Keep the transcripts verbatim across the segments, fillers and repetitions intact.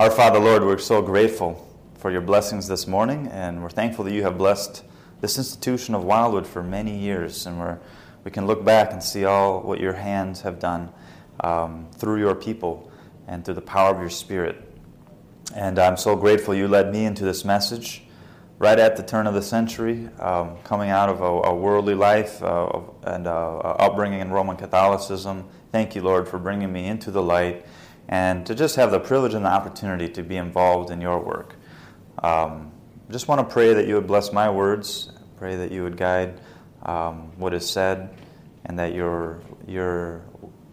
Our Father, Lord, we're so grateful for your blessings this morning, and we're thankful that you have blessed this institution of Wildwood for many years, and we're, we can look back and see all what your hands have done um, through your people and through the power of your Spirit. And I'm so grateful you led me into this message right at the turn of the century, um, coming out of a, a worldly life uh, and uh, upbringing in Roman Catholicism. Thank you, Lord, for bringing me into the light, and to just have the privilege and the opportunity to be involved in your work. Um, just want to pray that you would bless my words, pray that you would guide um, what is said, and that your your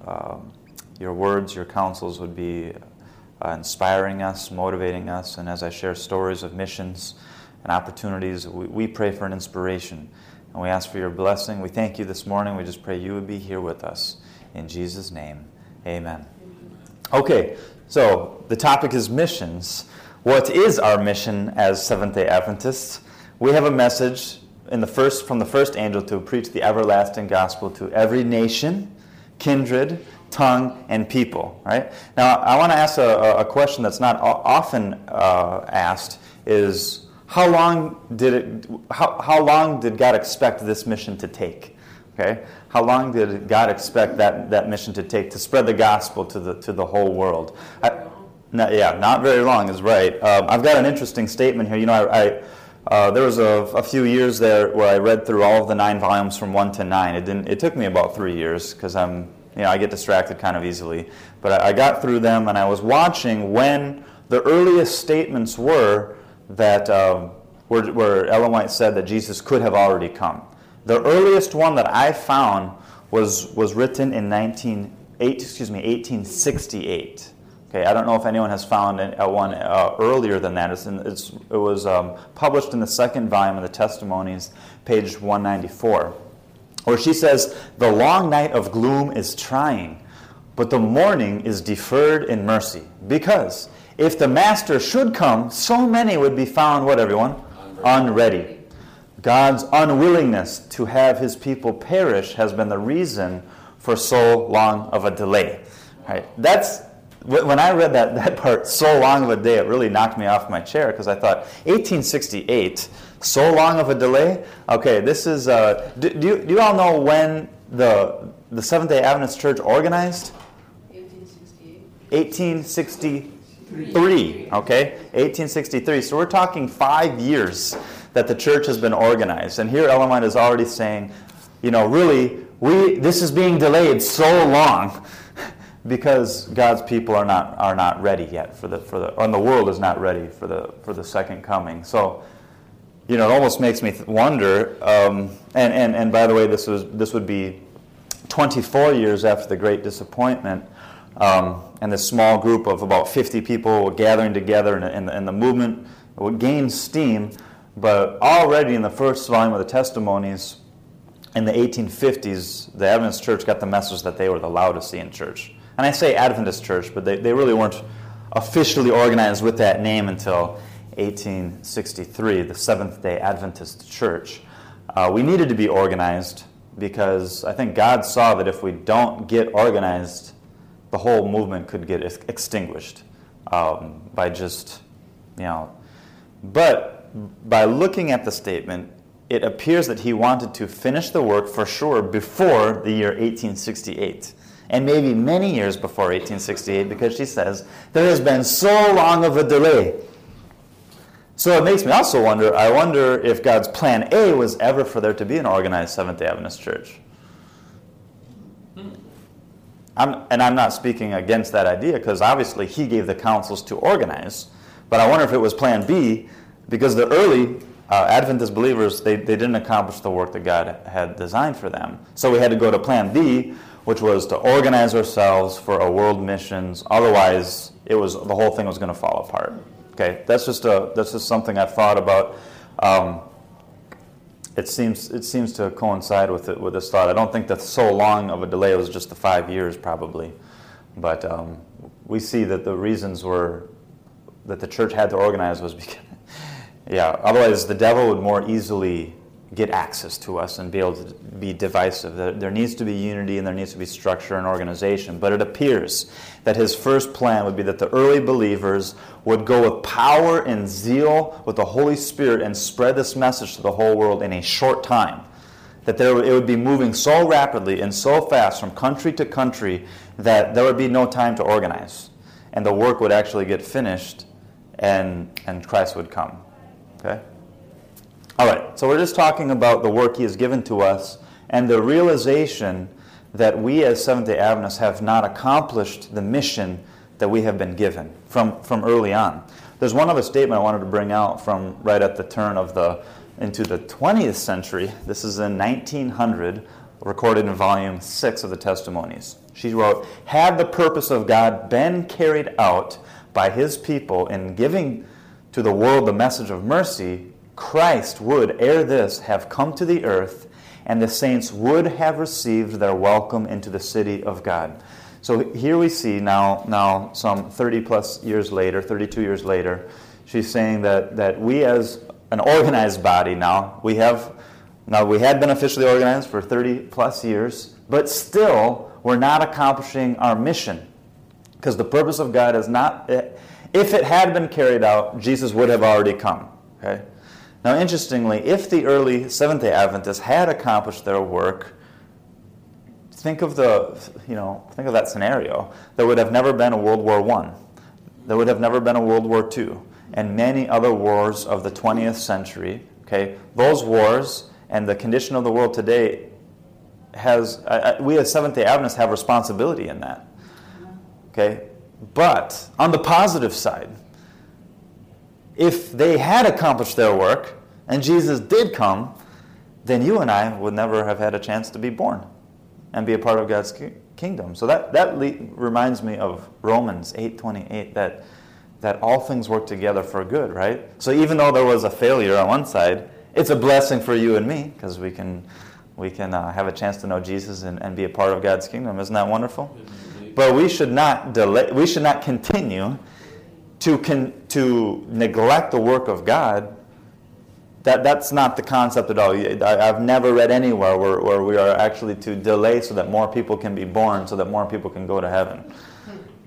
uh, your words, your counsels would be uh, inspiring us, motivating us, and as I share stories of missions and opportunities, we, we pray for an inspiration, and we ask for your blessing. We thank you this morning. We just pray you would be here with us. In Jesus' name, amen. Okay, so the topic is missions. What is our mission as Seventh-day Adventists? We have a message in the first from the first angel to preach the everlasting gospel to every nation, kindred, tongue, and people. Right? Now, I want to ask a, a question that's not often uh, asked: is how long did it? How, how long did God expect this mission to take? Okay, how long did God expect that, that mission to take to spread the gospel to the to the whole world? I, no, yeah, not very long is right. Um, I've got an interesting statement here. You know, I, I uh, there was a, a few years there where I read through all of the nine volumes from one to nine. It didn't. It took me about three years because I'm you know I get distracted kind of easily. But I, I got through them, and I was watching when the earliest statements were that uh, where, where Ellen White said that Jesus could have already come. The earliest one that I found was was written in nineteen eight, excuse me, eighteen sixty-eight. Okay, I don't know if anyone has found one uh, earlier than that. It's in, it's, it was um, published in the second volume of the Testimonies, page one ninety-four, where she says, "The long night of gloom is trying, but the morning is deferred in mercy, because if the Master should come, so many would be found," what everyone? Unready. Unready. God's unwillingness to have his people perish has been the reason for so long of a delay. Right? That's when I read that, that part, so long of a day, it really knocked me off my chair because I thought, eighteen sixty-eight, so long of a delay? Okay, this is, uh, do, do, you, do you all know when the the Seventh-day Adventist Church organized? eighteen sixty-eight. eighteen sixty-three, okay? eighteen sixty-three, so we're talking five years that the church has been organized. And here Ellen White is already saying, you know, really, we this is being delayed so long because God's people are not are not ready yet for the for the and the world is not ready for the for the second coming. So, you know, it almost makes me wonder. Um, and, and and by the way, this was this would be twenty-four years after the Great Disappointment. Um, and this small group of about fifty people gathering together, and, and, and the movement gained steam. But already in the first volume of the Testimonies, in the eighteen fifties, the Adventist Church got the message that they were the Laodicean Church. And I say Adventist Church, but they, they really weren't officially organized with that name until eighteen sixty-three, the Seventh-day Adventist Church. Uh, we needed to be organized because I think God saw that if we don't get organized, the whole movement could get ex- extinguished um, by just, you know. But by looking at the statement, it appears that he wanted to finish the work for sure before the year eighteen sixty-eight, and maybe many years before eighteen sixty-eight, because she says, there has been so long of a delay. So it makes me also wonder, I wonder if God's plan A was ever for there to be an organized Seventh-day Adventist Church. I'm, and I'm not speaking against that idea, because obviously he gave the councils to organize, but I wonder if it was plan B, because the early uh, Adventist believers, they, they didn't accomplish the work that God had designed for them. So we had to go to plan B, which was to organize ourselves for a world missions. Otherwise, it was the whole thing was going to fall apart. Okay, that's just a that's just something I've thought about. Um, it seems it seems to coincide with it, with this thought. I don't think that so long of a delay was just the five years probably, but um, we see that the reasons were that the church had to organize was because. Yeah, otherwise the devil would more easily get access to us and be able to be divisive. There needs to be unity and there needs to be structure and organization. But it appears that his first plan would be that the early believers would go with power and zeal with the Holy Spirit and spread this message to the whole world in a short time. That there, it would be moving so rapidly and so fast from country to country that there would be no time to organize. And the work would actually get finished and, and Christ would come. Okay? All right, so we're just talking about the work he has given to us and the realization that we as Seventh-day Adventists have not accomplished the mission that we have been given from, from early on. There's one other statement I wanted to bring out from right at the turn of the into the twentieth century. This is in nineteen hundred, recorded in volume six of the Testimonies. She wrote, "Had the purpose of God been carried out by his people in giving to the world the message of mercy, Christ would, ere this, have come to the earth, and the saints would have received their welcome into the city of God." So here we see now, now some thirty-plus years later, thirty-two years later, she's saying that, that we as an organized body now, we have, now we had been officially organized for thirty-plus years, but still we're not accomplishing our mission because the purpose of God is not, if it had been carried out, Jesus would have already come, okay? Now, interestingly, if the early Seventh-day Adventists had accomplished their work, think of the, you know, think of that scenario. There would have never been a World War One. There would have never been a World War Two, and many other wars of the twentieth century. Okay, those wars and the condition of the world today has I, I, we as Seventh-day Adventists have responsibility in that. Okay, but on the positive side, if they had accomplished their work and Jesus did come, then you and I would never have had a chance to be born and be a part of God's kingdom. So that, that le- reminds me of Romans eight twenty-eight, that, that all things work together for good, right? So even though there was a failure on one side, it's a blessing for you and me because we can we can uh, have a chance to know Jesus and, and be a part of God's kingdom. Isn't that wonderful? But we should not delay. We should not continue to con- to neglect the work of God. That that's not the concept at all. I, I've never read anywhere where, where we are actually to delay so that more people can be born, so that more people can go to heaven.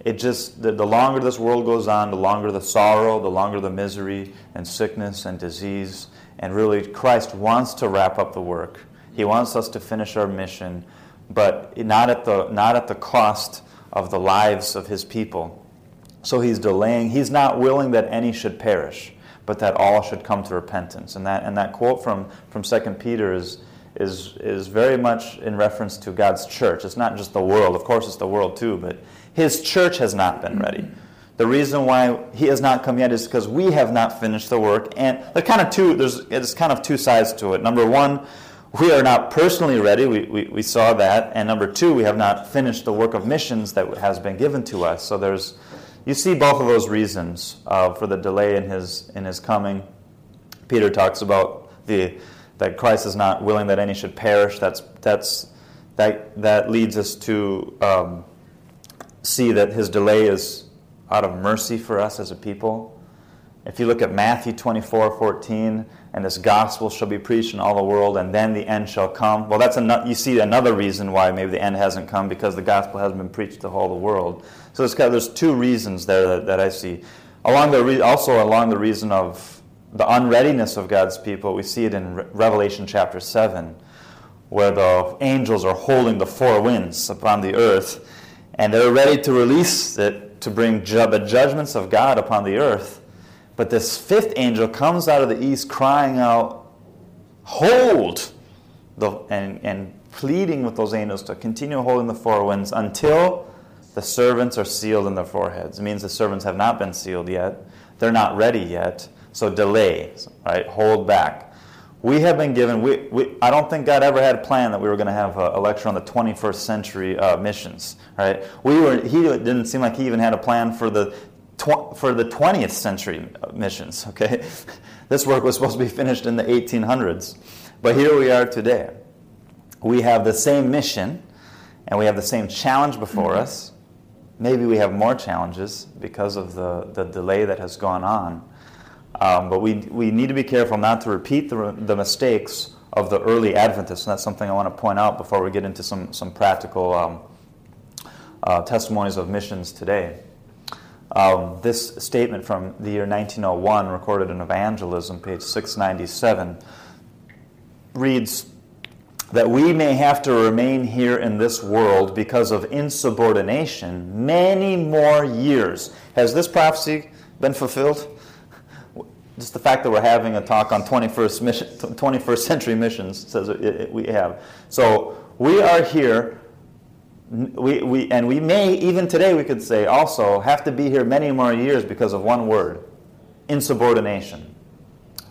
It just, the, the longer this world goes on, the longer the sorrow, the longer the misery and sickness and disease. And really, Christ wants to wrap up the work. He wants us to finish our mission, but not at the not at the cost of the lives of his people. So he's delaying. He's not willing that any should perish, but that all should come to repentance. And that and that quote from, from Second Peter is, is is very much in reference to God's church. It's not just the world. Of course, it's the world too, but his church has not been ready. The reason why he has not come yet is because we have not finished the work. And there kind of two. There's it's kind of two sides to it. Number one, we are not personally ready. We, we we saw that. And number two, we have not finished the work of missions that has been given to us. So there's. You see both of those reasons uh, for the delay in his in his coming. Peter talks about the that Christ is not willing that any should perish. That's that's that that leads us to um, see that his delay is out of mercy for us as a people. If you look at Matthew twenty-four fourteen, and this gospel shall be preached in all the world, and then the end shall come. Well, that's another. You see another reason why maybe the end hasn't come, because the gospel hasn't been preached to all the world. So it's kind of, there's two reasons there that, that I see. Along the re- also along the reason of the unreadiness of God's people, we see it in Re- Revelation chapter seven, where the angels are holding the four winds upon the earth, and they're ready to release it to bring ju- the judgments of God upon the earth. But this fifth angel comes out of the east crying out, "Hold!" the and, and pleading with those angels to continue holding the four winds until the servants are sealed in their foreheads. It means the servants have not been sealed yet. They're not ready yet. So delay, right? Hold back. We have been given, we, we, I don't think God ever had a plan that we were going to have a, a lecture on the twenty-first century uh, missions, right? We were. He didn't seem like he even had a plan for the tw- for the twentieth century missions, okay? This work was supposed to be finished in the eighteen hundreds. But here we are today. We have the same mission, and we have the same challenge before mm-hmm. us. Maybe we have more challenges because of the, the delay that has gone on. Um, but we we need to be careful not to repeat the, the mistakes of the early Adventists, and that's something I want to point out before we get into some, some practical um, uh, testimonies of missions today. Um, this statement from the year nineteen oh one, recorded in Evangelism, page six ninety-seven, reads, "That we may have to remain here in this world because of insubordination many more years." Has this prophecy been fulfilled? Just the fact that we're having a talk on twenty-first, mission, twenty-first century missions says it, it, we have. So we are here, we, we, and we may, even today we could say also, have to be here many more years because of one word, insubordination,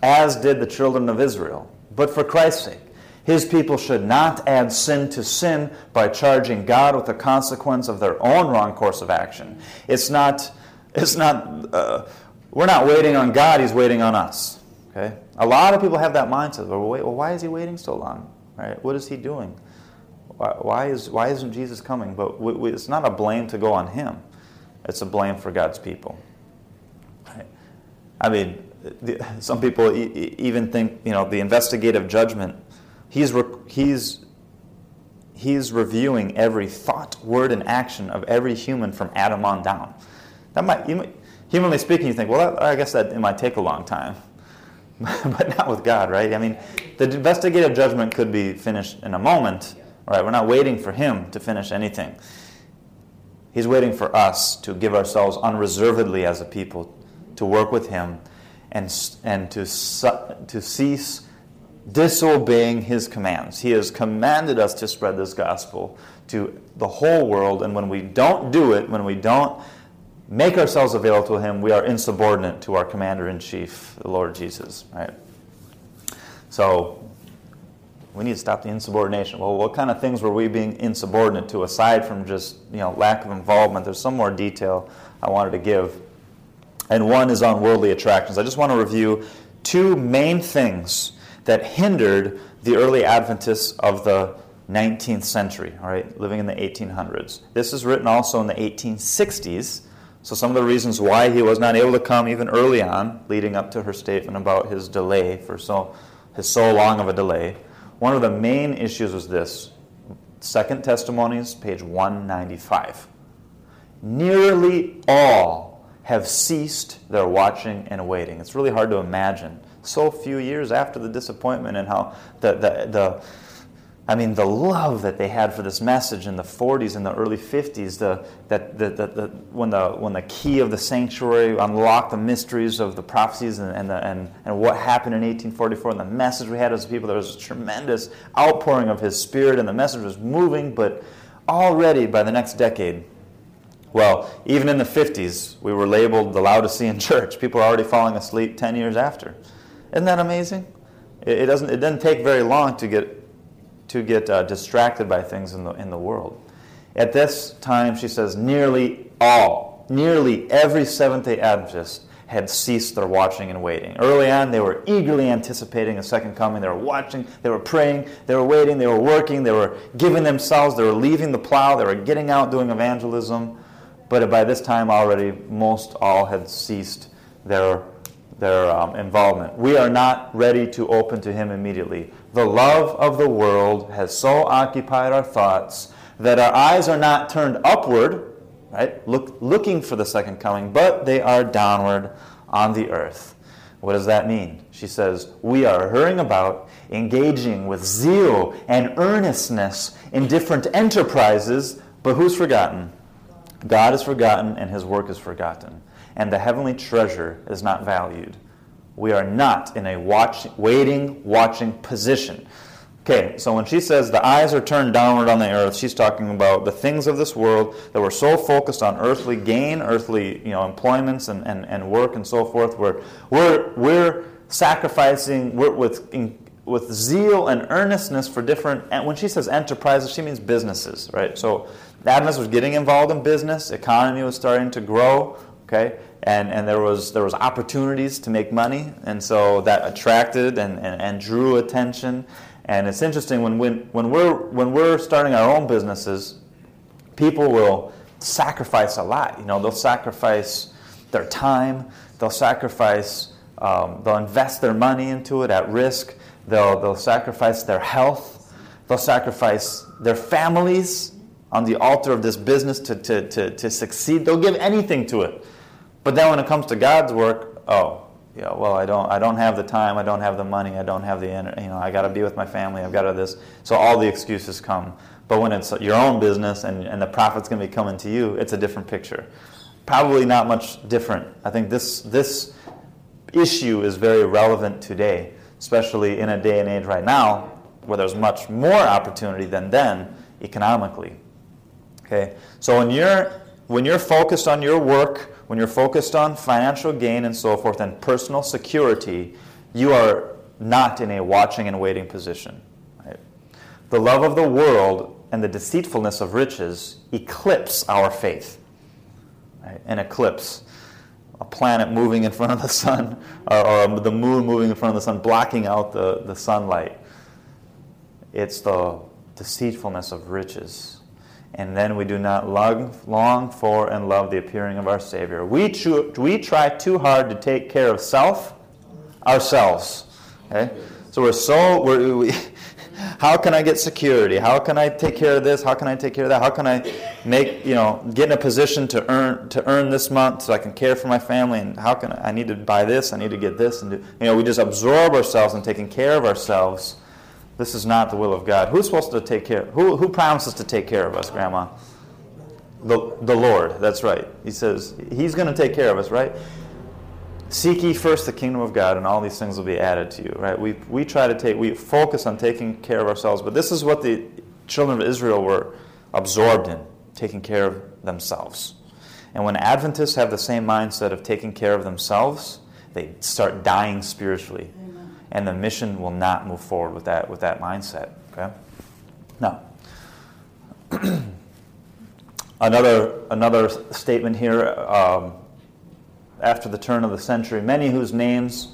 as did the children of Israel. But for Christ's sake, His people should not add sin to sin by charging God with the consequence of their own wrong course of action. It's not, it's not... Uh, We're not waiting on God, He's waiting on us. Okay? A lot of people have that mindset. Well, wait, well why is He waiting so long? Right? What is He doing? Why, why, is, why isn't Jesus coming? But we, we, it's not a blame to go on Him. It's a blame for God's people. Right? I mean, the, some people e- e- even think, you know, the investigative judgment, he's, re- he's, he's reviewing every thought, word, and action of every human from Adam on down. That might... You might Humanly speaking, you think, well, I guess that it might take a long time. But not with God, right? I mean, the investigative judgment could be finished in a moment. Right? We're not waiting for Him to finish anything. He's waiting for us to give ourselves unreservedly as a people to work with Him and and to su- to cease disobeying His commands. He has commanded us to spread this gospel to the whole world, and when we don't do it, when we don't make ourselves available to Him, we are insubordinate to our Commander-in-Chief, the Lord Jesus, right? So, we need to stop the insubordination. Well, what kind of things were we being insubordinate to, aside from just, you know, lack of involvement? There's some more detail I wanted to give. And one is on worldly attractions. I just want to review two main things that hindered the early Adventists of the nineteenth century, all right, living in the eighteen hundreds. This is written also in the eighteen sixties, so some of the reasons why he was not able to come even early on, leading up to her statement about his delay, for so his so long of a delay. One of the main issues was this. Second Testimonies, page one ninety-five. Nearly all have ceased their watching and waiting. It's really hard to imagine. So few years after the disappointment and how the the the I mean, the love that they had for this message in the forties and the early fifties, the, that the, the, the, when the when the key of the sanctuary unlocked the mysteries of the prophecies and and, the, and and what happened in eighteen forty-four and the message we had as a people, there was a tremendous outpouring of His Spirit and the message was moving, but already by the next decade, well, even in the fifties, we were labeled the Laodicean church. People are already falling asleep ten years after. Isn't that amazing? It, it doesn't it doesn't take very long to get... to get uh, distracted by things in the in the world. At this time, she says, nearly all, nearly every Seventh-day Adventist had ceased their watching and waiting. Early on, they were eagerly anticipating a second coming. They were watching, they were praying, they were waiting, they were working, they were giving themselves, they were leaving the plow, they were getting out doing evangelism. But by this time already, most all had ceased their their um, involvement. We are not ready to open to Him immediately. The love of the world has so occupied our thoughts that our eyes are not turned upward, right? Look, looking for the second coming, but they are downward on the earth. What does that mean? She says, we are hurrying about, engaging with zeal and earnestness in different enterprises, but who's forgotten? God is forgotten and His work is forgotten. And the heavenly treasure is not valued. We are not in a watch, waiting, watching position. Okay, so when she says the eyes are turned downward on the earth, she's talking about the things of this world that were so focused on earthly gain, earthly, you know, employments and, and, and work and so forth, where we're we're sacrificing we're, with in, with zeal and earnestness for different. And when she says enterprises, she means businesses, right? So the Adventists was getting involved in business, economy was starting to grow. Okay, and and there was there was opportunities to make money, and so that attracted and, and, and drew attention. And it's interesting when, when when we're when we're starting our own businesses, people will sacrifice a lot. You know, they'll sacrifice their time, they'll sacrifice, um, they'll invest their money into it at risk. They'll, they'll sacrifice their health. They'll sacrifice their families on the altar of this business to, to, to, to succeed. They'll give anything to it. But then when it comes to God's work, oh, yeah, well, I don't, I don't have the time. I don't have the money. I don't have the, you know, I got to be with my family. I've got to this. So all the excuses come. But when it's your own business and, and the profit's going to be coming to you, it's a different picture. Probably not much different. I think this this issue is very relevant today, especially in a day and age right now where there's much more opportunity than then economically. Okay, so when you're when you're focused on your work, when you're focused on financial gain and so forth and personal security, you are not in a watching and waiting position. Right? The love of the world and the deceitfulness of riches eclipse our faith. Right? An eclipse, a planet moving in front of the sun, or, or the moon moving in front of the sun, blocking out the, the sunlight. It's the deceitfulness of riches. And then we do not long for and love the appearing of our Savior. We cho- we try too hard to take care of self, ourselves. Okay, so we're so we're, we. How can I get security? How can I take care of this? How can I take care of that? How can I make you know get in a position to earn to earn this month so I can care for my family? And how can I, I need to buy this? I need to get this. And do, you know we just absorb ourselves in taking care of ourselves. This is not the will of God. Who's supposed to take care? Who who promises to take care of us, Grandma? The the Lord. That's right. He says He's going to take care of us, right? Seek ye first the kingdom of God, and all these things will be added to you, right? We we try to take we focus on taking care of ourselves, but this is what the children of Israel were absorbed in, taking care of themselves. And when Adventists have the same mindset of taking care of themselves, they start dying spiritually. And the mission will not move forward with that with that mindset. Okay, now another another statement here. Um, after the turn of the century, many whose names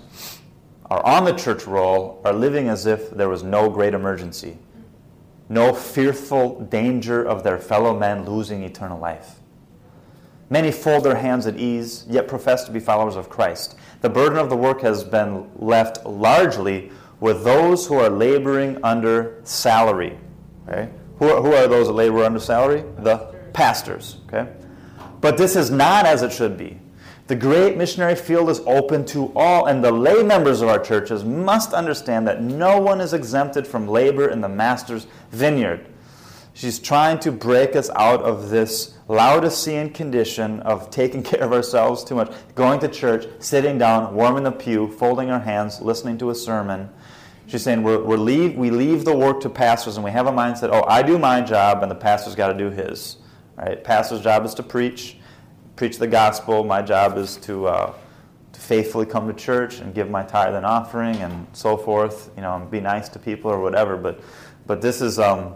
are on the church roll are living as if there was no great emergency, no fearful danger of their fellow men losing eternal life. Many fold their hands at ease, yet profess to be followers of Christ. The burden of the work has been left largely with those who are laboring under salary. Okay? Who are, who are those that labor under salary? The pastors. Okay? But this is not as it should be. The great missionary field is open to all, and the lay members of our churches must understand that no one is exempted from labor in the master's vineyard. She's trying to break us out of this Laodicean condition of taking care of ourselves too much, going to church, sitting down, warming the pew, folding our hands, listening to a sermon. She's saying we're, we're leave, we leave the work to pastors, and we have a mindset, oh, I do my job, and the pastor's got to do his. Right? Pastor's job is to preach, preach the gospel. My job is to, uh, to faithfully come to church and give my tithe and offering and so forth, you know, and be nice to people or whatever. But, but this is... Um,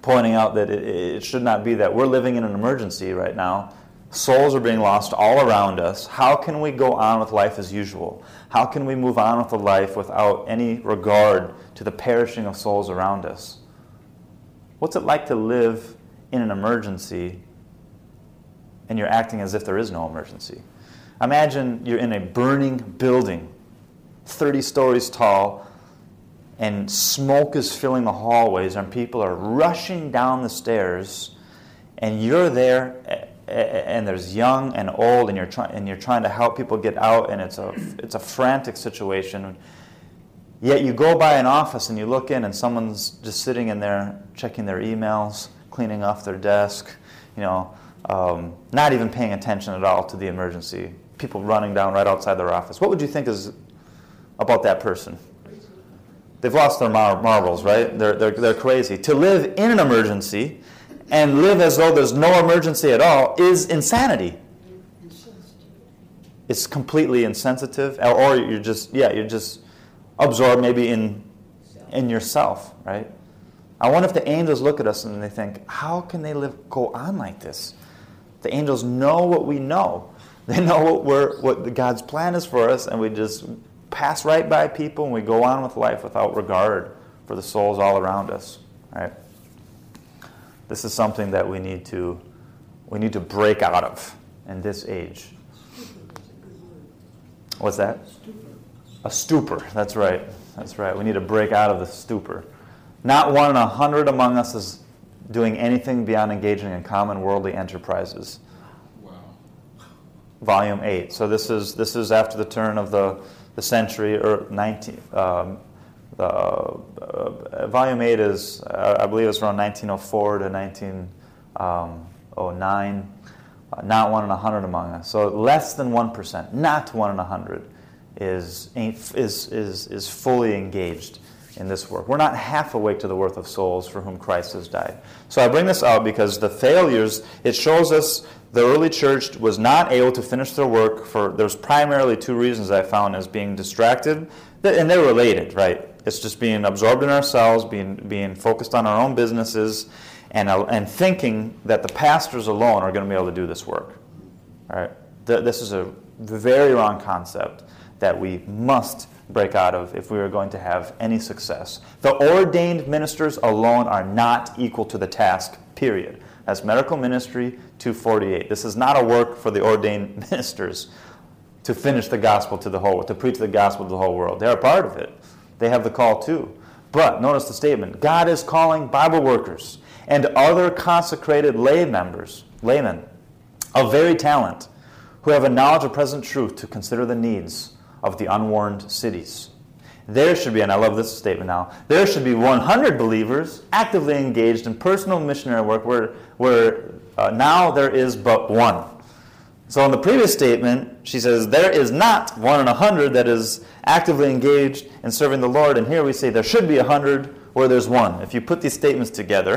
pointing out that it, it should not be that. We're living in an emergency right now. Souls are being lost all around us. How can we go on with life as usual? How can we move on with the life without any regard to the perishing of souls around us? What's it like to live in an emergency and you're acting as if there is no emergency? Imagine you're in a burning building, thirty stories tall, and smoke is filling the hallways, and people are rushing down the stairs, and you're there, and there's young and old, and you're trying and you're trying to help people get out, and it's a it's a frantic situation. Yet you go by an office and you look in, and someone's just sitting in there checking their emails, cleaning off their desk, you know, um, not even paying attention at all to the emergency. People running down right outside their office. What would you think is about that person? They've lost their mar- marbles, right? They're, they're they're crazy. To live in an emergency and live as though there's no emergency at all is insanity. It's completely insensitive, or you're just yeah, you're just absorbed maybe in in yourself, right? I wonder if the angels look at us and they think, how can they live go on like this? The angels know what we know. They know what we're what God's plan is for us, and we just pass right by people, and we go on with life without regard for the souls all around us. All right? This is something that we need to we need to break out of in this age. What's that? Stupor. A stupor. That's right. That's right. We need to break out of the stupor. Not one in a hundred among us is doing anything beyond engaging in common worldly enterprises. Wow. Volume eight. So this is this is after the turn of the, the century or nineteen. Um, the uh, volume eight is uh, I believe it's around nineteen oh four to nineteen oh nine. Uh, not one in a hundred among us. So less than one percent. Not one in a hundred. Is, is is is fully engaged in this work. We're not half awake to the worth of souls for whom Christ has died. So I bring this out because the failures, it shows us the early church was not able to finish their work for, there's primarily two reasons I found as being distracted, and they're related, right? It's just being absorbed in ourselves, being being focused on our own businesses, and and thinking that the pastors alone are going to be able to do this work. All right? This is a very wrong concept that we must break out of if we are going to have any success. The ordained ministers alone are not equal to the task, period. That's Medical Ministry two forty-eight. This is not a work for the ordained ministers to finish the gospel to the whole world, to preach the gospel to the whole world. They're a part of it. They have the call too. But notice the statement, God is calling Bible workers and other consecrated lay members, laymen, of very talent, who have a knowledge of present truth to consider the needs of the unwarned cities. There should be, and I love this statement now, there should be one hundred believers actively engaged in personal missionary work where, where uh, now there is but one. So in the previous statement, she says, there is not one in one hundred that is actively engaged in serving the Lord, and here we say there should be one hundred where there's one. If you put these statements together,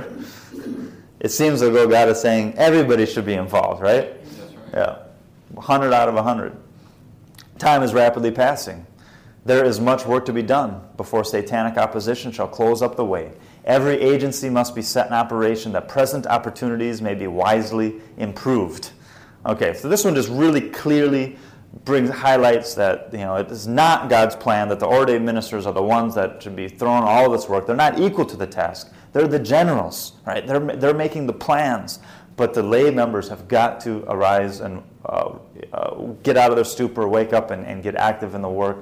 it seems as though God is saying everybody should be involved, right? That's right. Yeah, one hundred out of one hundred. Time is rapidly passing. There is much work to be done before satanic opposition shall close up the way. Every agency must be set in operation that present opportunities may be wisely improved. Okay, so this one just really clearly brings highlights that, you know, it is not God's plan that the ordained ministers are the ones that should be thrown all this work. They're not equal to the task. They're the generals, right? They're they're making the plans, but the lay members have got to arise and Uh, uh, get out of their stupor, wake up, and, and get active in the work.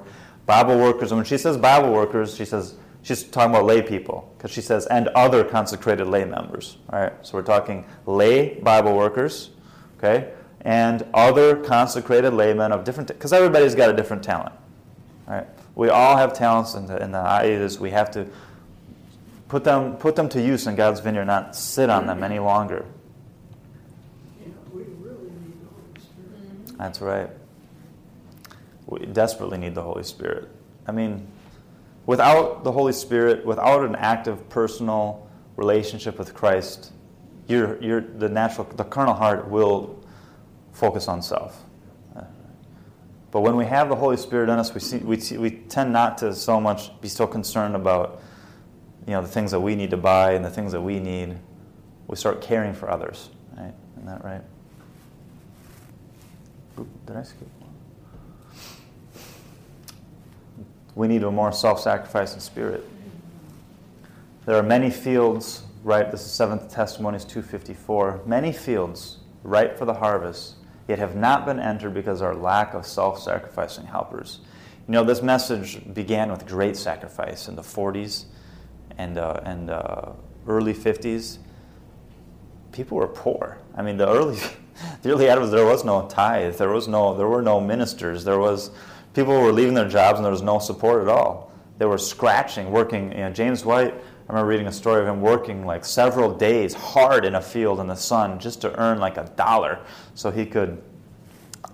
Bible workers, and when she says Bible workers, she says she's talking about lay people, because she says, and other consecrated lay members. All right, so we're talking lay Bible workers, okay, and other consecrated laymen of different, because everybody's got a different talent. All right, we all have talents, and the, and the idea is we have to put them put them to use in God's vineyard, not sit on them any longer. That's right. We desperately need the Holy Spirit. I mean, without the Holy Spirit, without an active personal relationship with Christ, you're, you're, the natural, the carnal heart will focus on self. But when we have the Holy Spirit in us, we see, we we tend not to so much be so concerned about, you know, the things that we need to buy and the things that we need. We start caring for others. Right? Isn't that right? Did I skip one? We need a more self-sacrificing spirit. There are many fields, right? This is Seventh Testimonies two fifty-four. Many fields ripe for the harvest, yet have not been entered because of our lack of self-sacrificing helpers. You know, this message began with great sacrifice in the forties and uh, and uh, early fifties. People were poor. I mean, the early. The early Adventists, there was no tithe, there was no, there were no ministers, there was, people were leaving their jobs and there was no support at all. They were scratching, working, you know, James White, I remember reading a story of him working like several days hard in a field in the sun just to earn like a dollar so he could,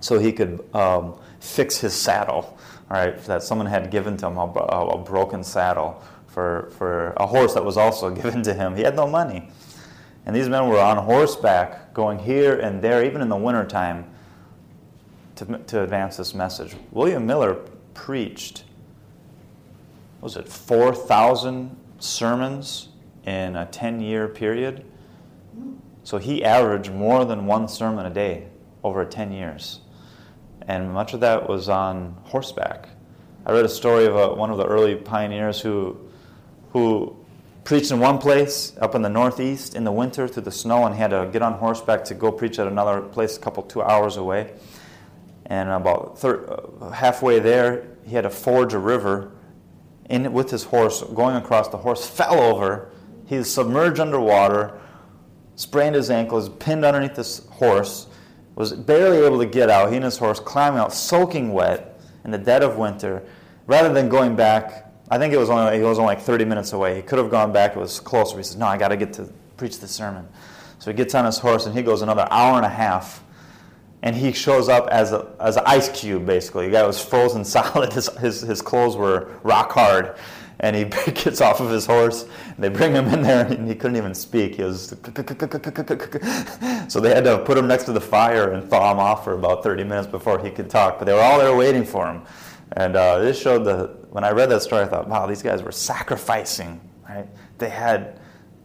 so he could um, fix his saddle, all right, that someone had given to him, a, a broken saddle for, for a horse that was also given to him. He had no money. And these men were on horseback, going here and there, even in the wintertime, to to advance this message. William Miller preached, what was it, four thousand sermons in a ten-year period? So he averaged more than one sermon a day over ten years. And much of that was on horseback. I read a story of a, one of the early pioneers who who... preached in one place up in the northeast in the winter through the snow and had to get on horseback to go preach at another place a couple, two hours away. and about thir- halfway there, he had to forge a river in with his horse, going across. The horse fell over. He was submerged underwater, sprained his ankles, pinned underneath this horse, was barely able to get out. He and his horse climbing out, soaking wet in the dead of winter. Rather than going back, I think it was only, it was only like thirty minutes away. He could have gone back. It was closer. He says, no, I got to get to preach the sermon. So he gets on his horse, and he goes another hour and a half, and he shows up as a, as an ice cube, basically. The guy was frozen solid. His, his, his clothes were rock hard. And he gets off of his horse, and they bring him in there, and he couldn't even speak. He was so they had to put him next to the fire and thaw him off for about thirty minutes before he could talk. But they were all there waiting for him. And uh, this showed the, when I read that story, I thought, wow, these guys were sacrificing, right? They had,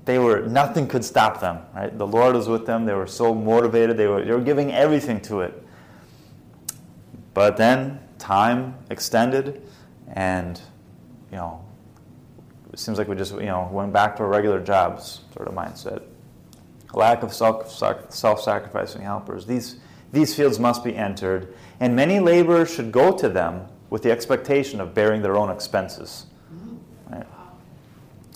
they were, nothing could stop them, right? The Lord was with them. They were so motivated. They were, they were giving everything to it. But then time extended, and, you know, it seems like we just, you know, went back to our regular jobs sort of mindset. Lack of self, self-sacrificing helpers. These These fields must be entered, and many laborers should go to them with the expectation of bearing their own expenses. Right?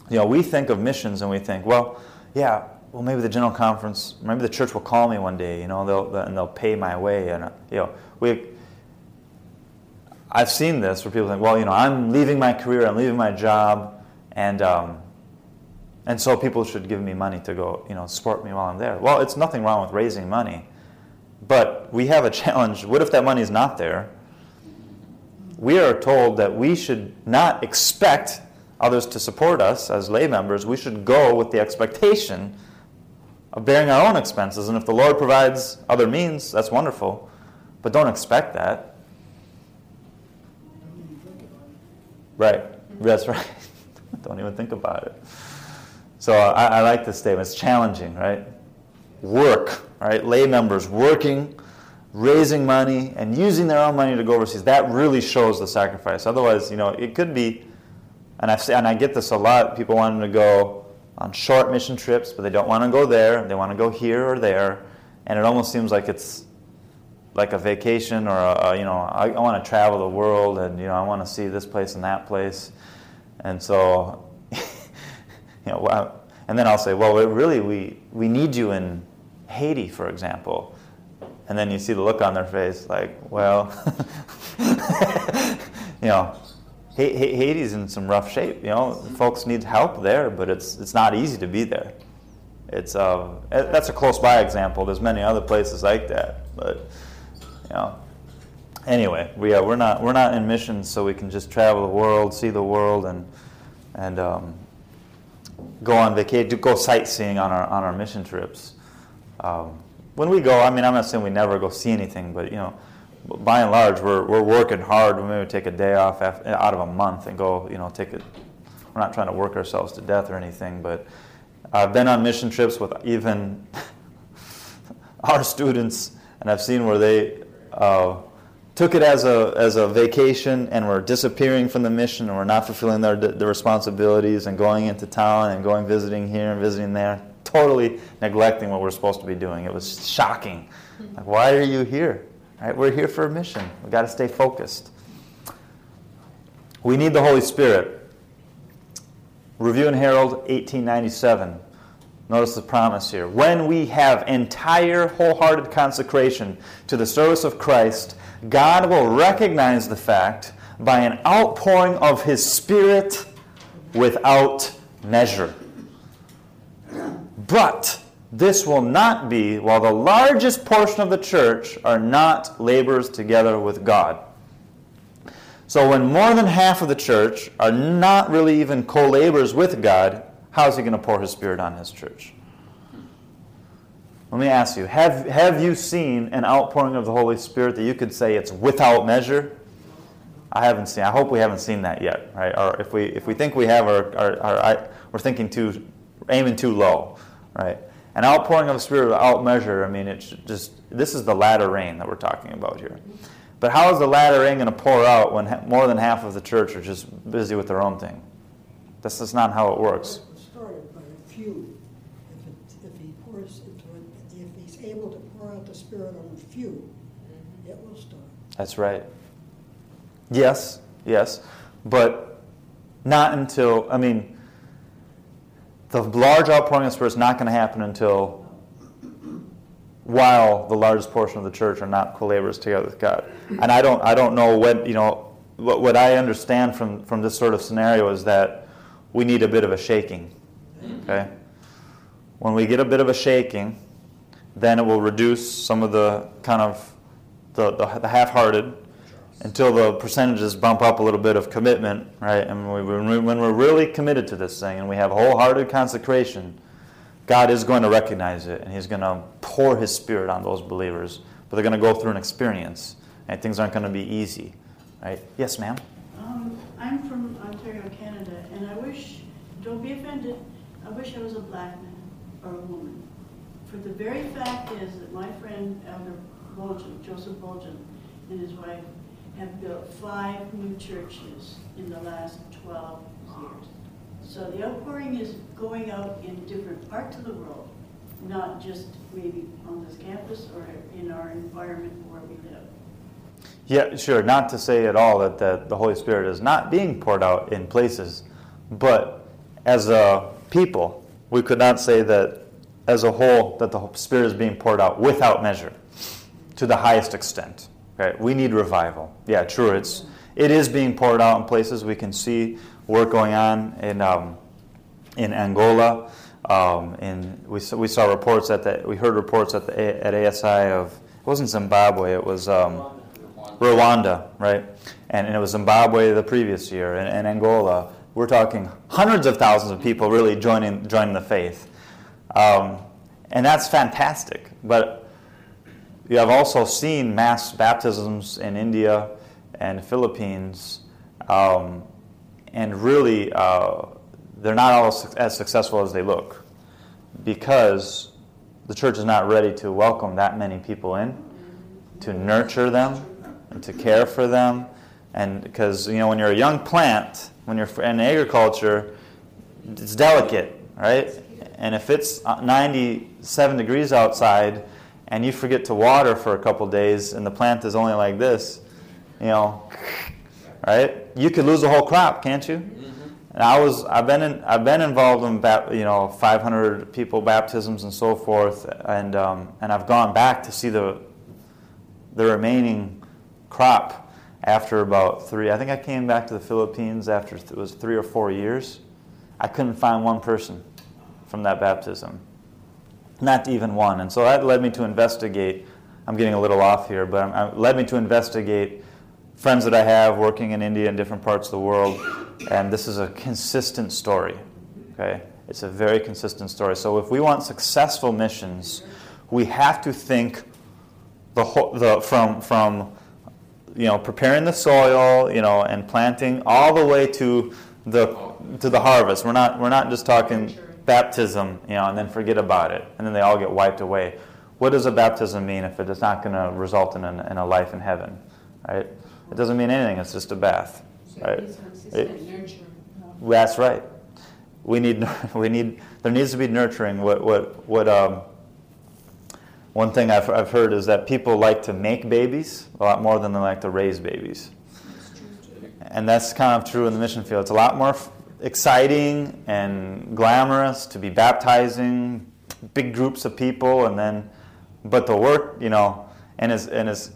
You know, we think of missions and we think, well, yeah, well, maybe the General Conference, maybe the church will call me one day, you know, they'll and they'll pay my way, and you know, we. I've seen this where people think, well, you know, I'm leaving my career, I'm leaving my job, and um, and so people should give me money to go, you know, support me while I'm there. Well, it's nothing wrong with raising money. But we have a challenge. What if that money is not there? We are told that we should not expect others to support us as lay members. We should go with the expectation of bearing our own expenses. And if the Lord provides other means, that's wonderful. But don't expect that. Right. That's right. Don't even think about it. So I, I like this statement. It's challenging, right? Work, right? Lay members working, raising money, and using their own money to go overseas. That really shows the sacrifice. Otherwise, you know, it could be, and I've and I get this a lot. People wanting to go on short mission trips, but they don't want to go there. They want to go here or there, and it almost seems like it's like a vacation or a, a you know, I, I want to travel the world, and you know, I want to see this place and that place, and so you know, I, and then I'll say, well, really, we we need you in Haiti, for example. And then you see the look on their face, like, well, you know, Haiti's in some rough shape. You know, folks need help there, but it's it's not easy to be there. It's uh, that's a close by example. There's many other places like that, but you know, anyway, we uh, we're not we're not in missions, so we can just travel the world, see the world, and and um, go on vacation, go sightseeing on our on our mission trips. Um, when we go, I mean, I'm not saying we never go see anything, but, you know, by and large, we're we're working hard. We maybe take a day off after, out of a month and go, you know, take it. We're not trying to work ourselves to death or anything, but I've been on mission trips with even our students, and I've seen where they uh, took it as a as a vacation and were disappearing from the mission and were not fulfilling their their responsibilities and going into town and going visiting here and visiting there. Totally neglecting what we're supposed to be doing. It was shocking. Like, why are you here? Right? We're here for a mission. We've got to stay focused. We need the Holy Spirit. Review and Herald, eighteen ninety-seven. Notice the promise here. When we have entire wholehearted consecration to the service of Christ, God will recognize the fact by an outpouring of His Spirit without measure. But this will not be while the largest portion of the church are not laborers together with God. So when more than half of the church are not really even co-laborers with God, how is He going to pour His Spirit on His church? Let me ask you, have, have you seen an outpouring of the Holy Spirit that you could say it's without measure? I haven't seen. I hope we haven't seen that yet. Right? Or if we if we think we have, our, our, our, I, we're thinking too, aiming too low. Right, an outpouring of the Spirit without measure. I mean, it's just this is the latter rain that we're talking about here. But how is the latter rain going to pour out when ha- more than half of the church are just busy with their own thing? That's just not how it works. The story about a few. If, it, if he pours into it, if he's able to pour out the Spirit on a few, it will start. That's right. Yes, yes, but not until, I mean, the large outpouring of the Spirit is not going to happen until while the largest portion of the church are not co-laborers together with God. And I don't, I don't know what, you know, what, what I understand from, from this sort of scenario is that we need a bit of a shaking, okay? When we get a bit of a shaking, then it will reduce some of the kind of the, the, the half-hearted until the percentages bump up a little bit of commitment, right? And we, when, we, when we're really committed to this thing and we have wholehearted consecration, God is going to recognize it, and He's going to pour His Spirit on those believers. But they're going to go through an experience, and things aren't going to be easy. Right? Yes, ma'am? Um, I'm from Ontario, Canada, and I wish, don't be offended, I wish I was a black man or a woman. For the very fact is that my friend Elder Bolgen, Joseph Bolgen, and his wife have built five new churches in the last twelve years. So the outpouring is going out in different parts of the world, not just maybe on this campus or in our environment where we live. Yeah, sure. Not to say at all that, that the Holy Spirit is not being poured out in places, but as a people, we could not say that as a whole that the Spirit is being poured out without measure to the highest extent. Right? We need revival. Yeah, true. It's, it is being poured out in places. We can see work going on in um, in Angola, um, in we saw, we saw reports at the we heard reports at the at A S I of it wasn't Zimbabwe it was um, Rwanda. Rwanda right and, and it was Zimbabwe the previous year and, and Angola. We're talking hundreds of thousands of people really joining joining the faith, um, and that's fantastic. But you have also seen mass baptisms in India and Philippines. Um, And really, uh, they're not all su- as successful as they look because the church is not ready to welcome that many people in, to nurture them, and to care for them. And because, you know, when you're a young plant, when you're in agriculture, it's delicate, right? And if it's ninety-seven degrees outside and you forget to water for a couple days and the plant is only like this, you know... Right, you could lose the whole crop, can't you? Mm-hmm. And I was—I've been—I've been involved in, ba- you know, five hundred people baptisms and so forth, and um, and I've gone back to see the the remaining crop after about three. I think I came back to the Philippines after it was three or four years. I couldn't find one person from that baptism, not even one. And so that led me to investigate. I'm getting a little off here, but I'm, it led me to investigate. Friends that I have working in India and different parts of the world, and this is a consistent story, okay? It's a very consistent story. So if we want successful missions, we have to think the whole, the from from you know preparing the soil, you know, and planting all the way to the to the harvest. We're not we're not just talking baptism, you know, and then forget about it, and then they all get wiped away. What does a baptism mean if it is not going to result in a, in a life in heaven, right? It doesn't mean anything. It's just a bath. Right? It, that's right. We need. We need. There needs to be nurturing. What? What? What? Um, one thing I've I've heard is that people like to make babies a lot more than they like to raise babies, and that's kind of true in the mission field. It's a lot more f- exciting and glamorous to be baptizing big groups of people, and then, but the work, you know, and is and is.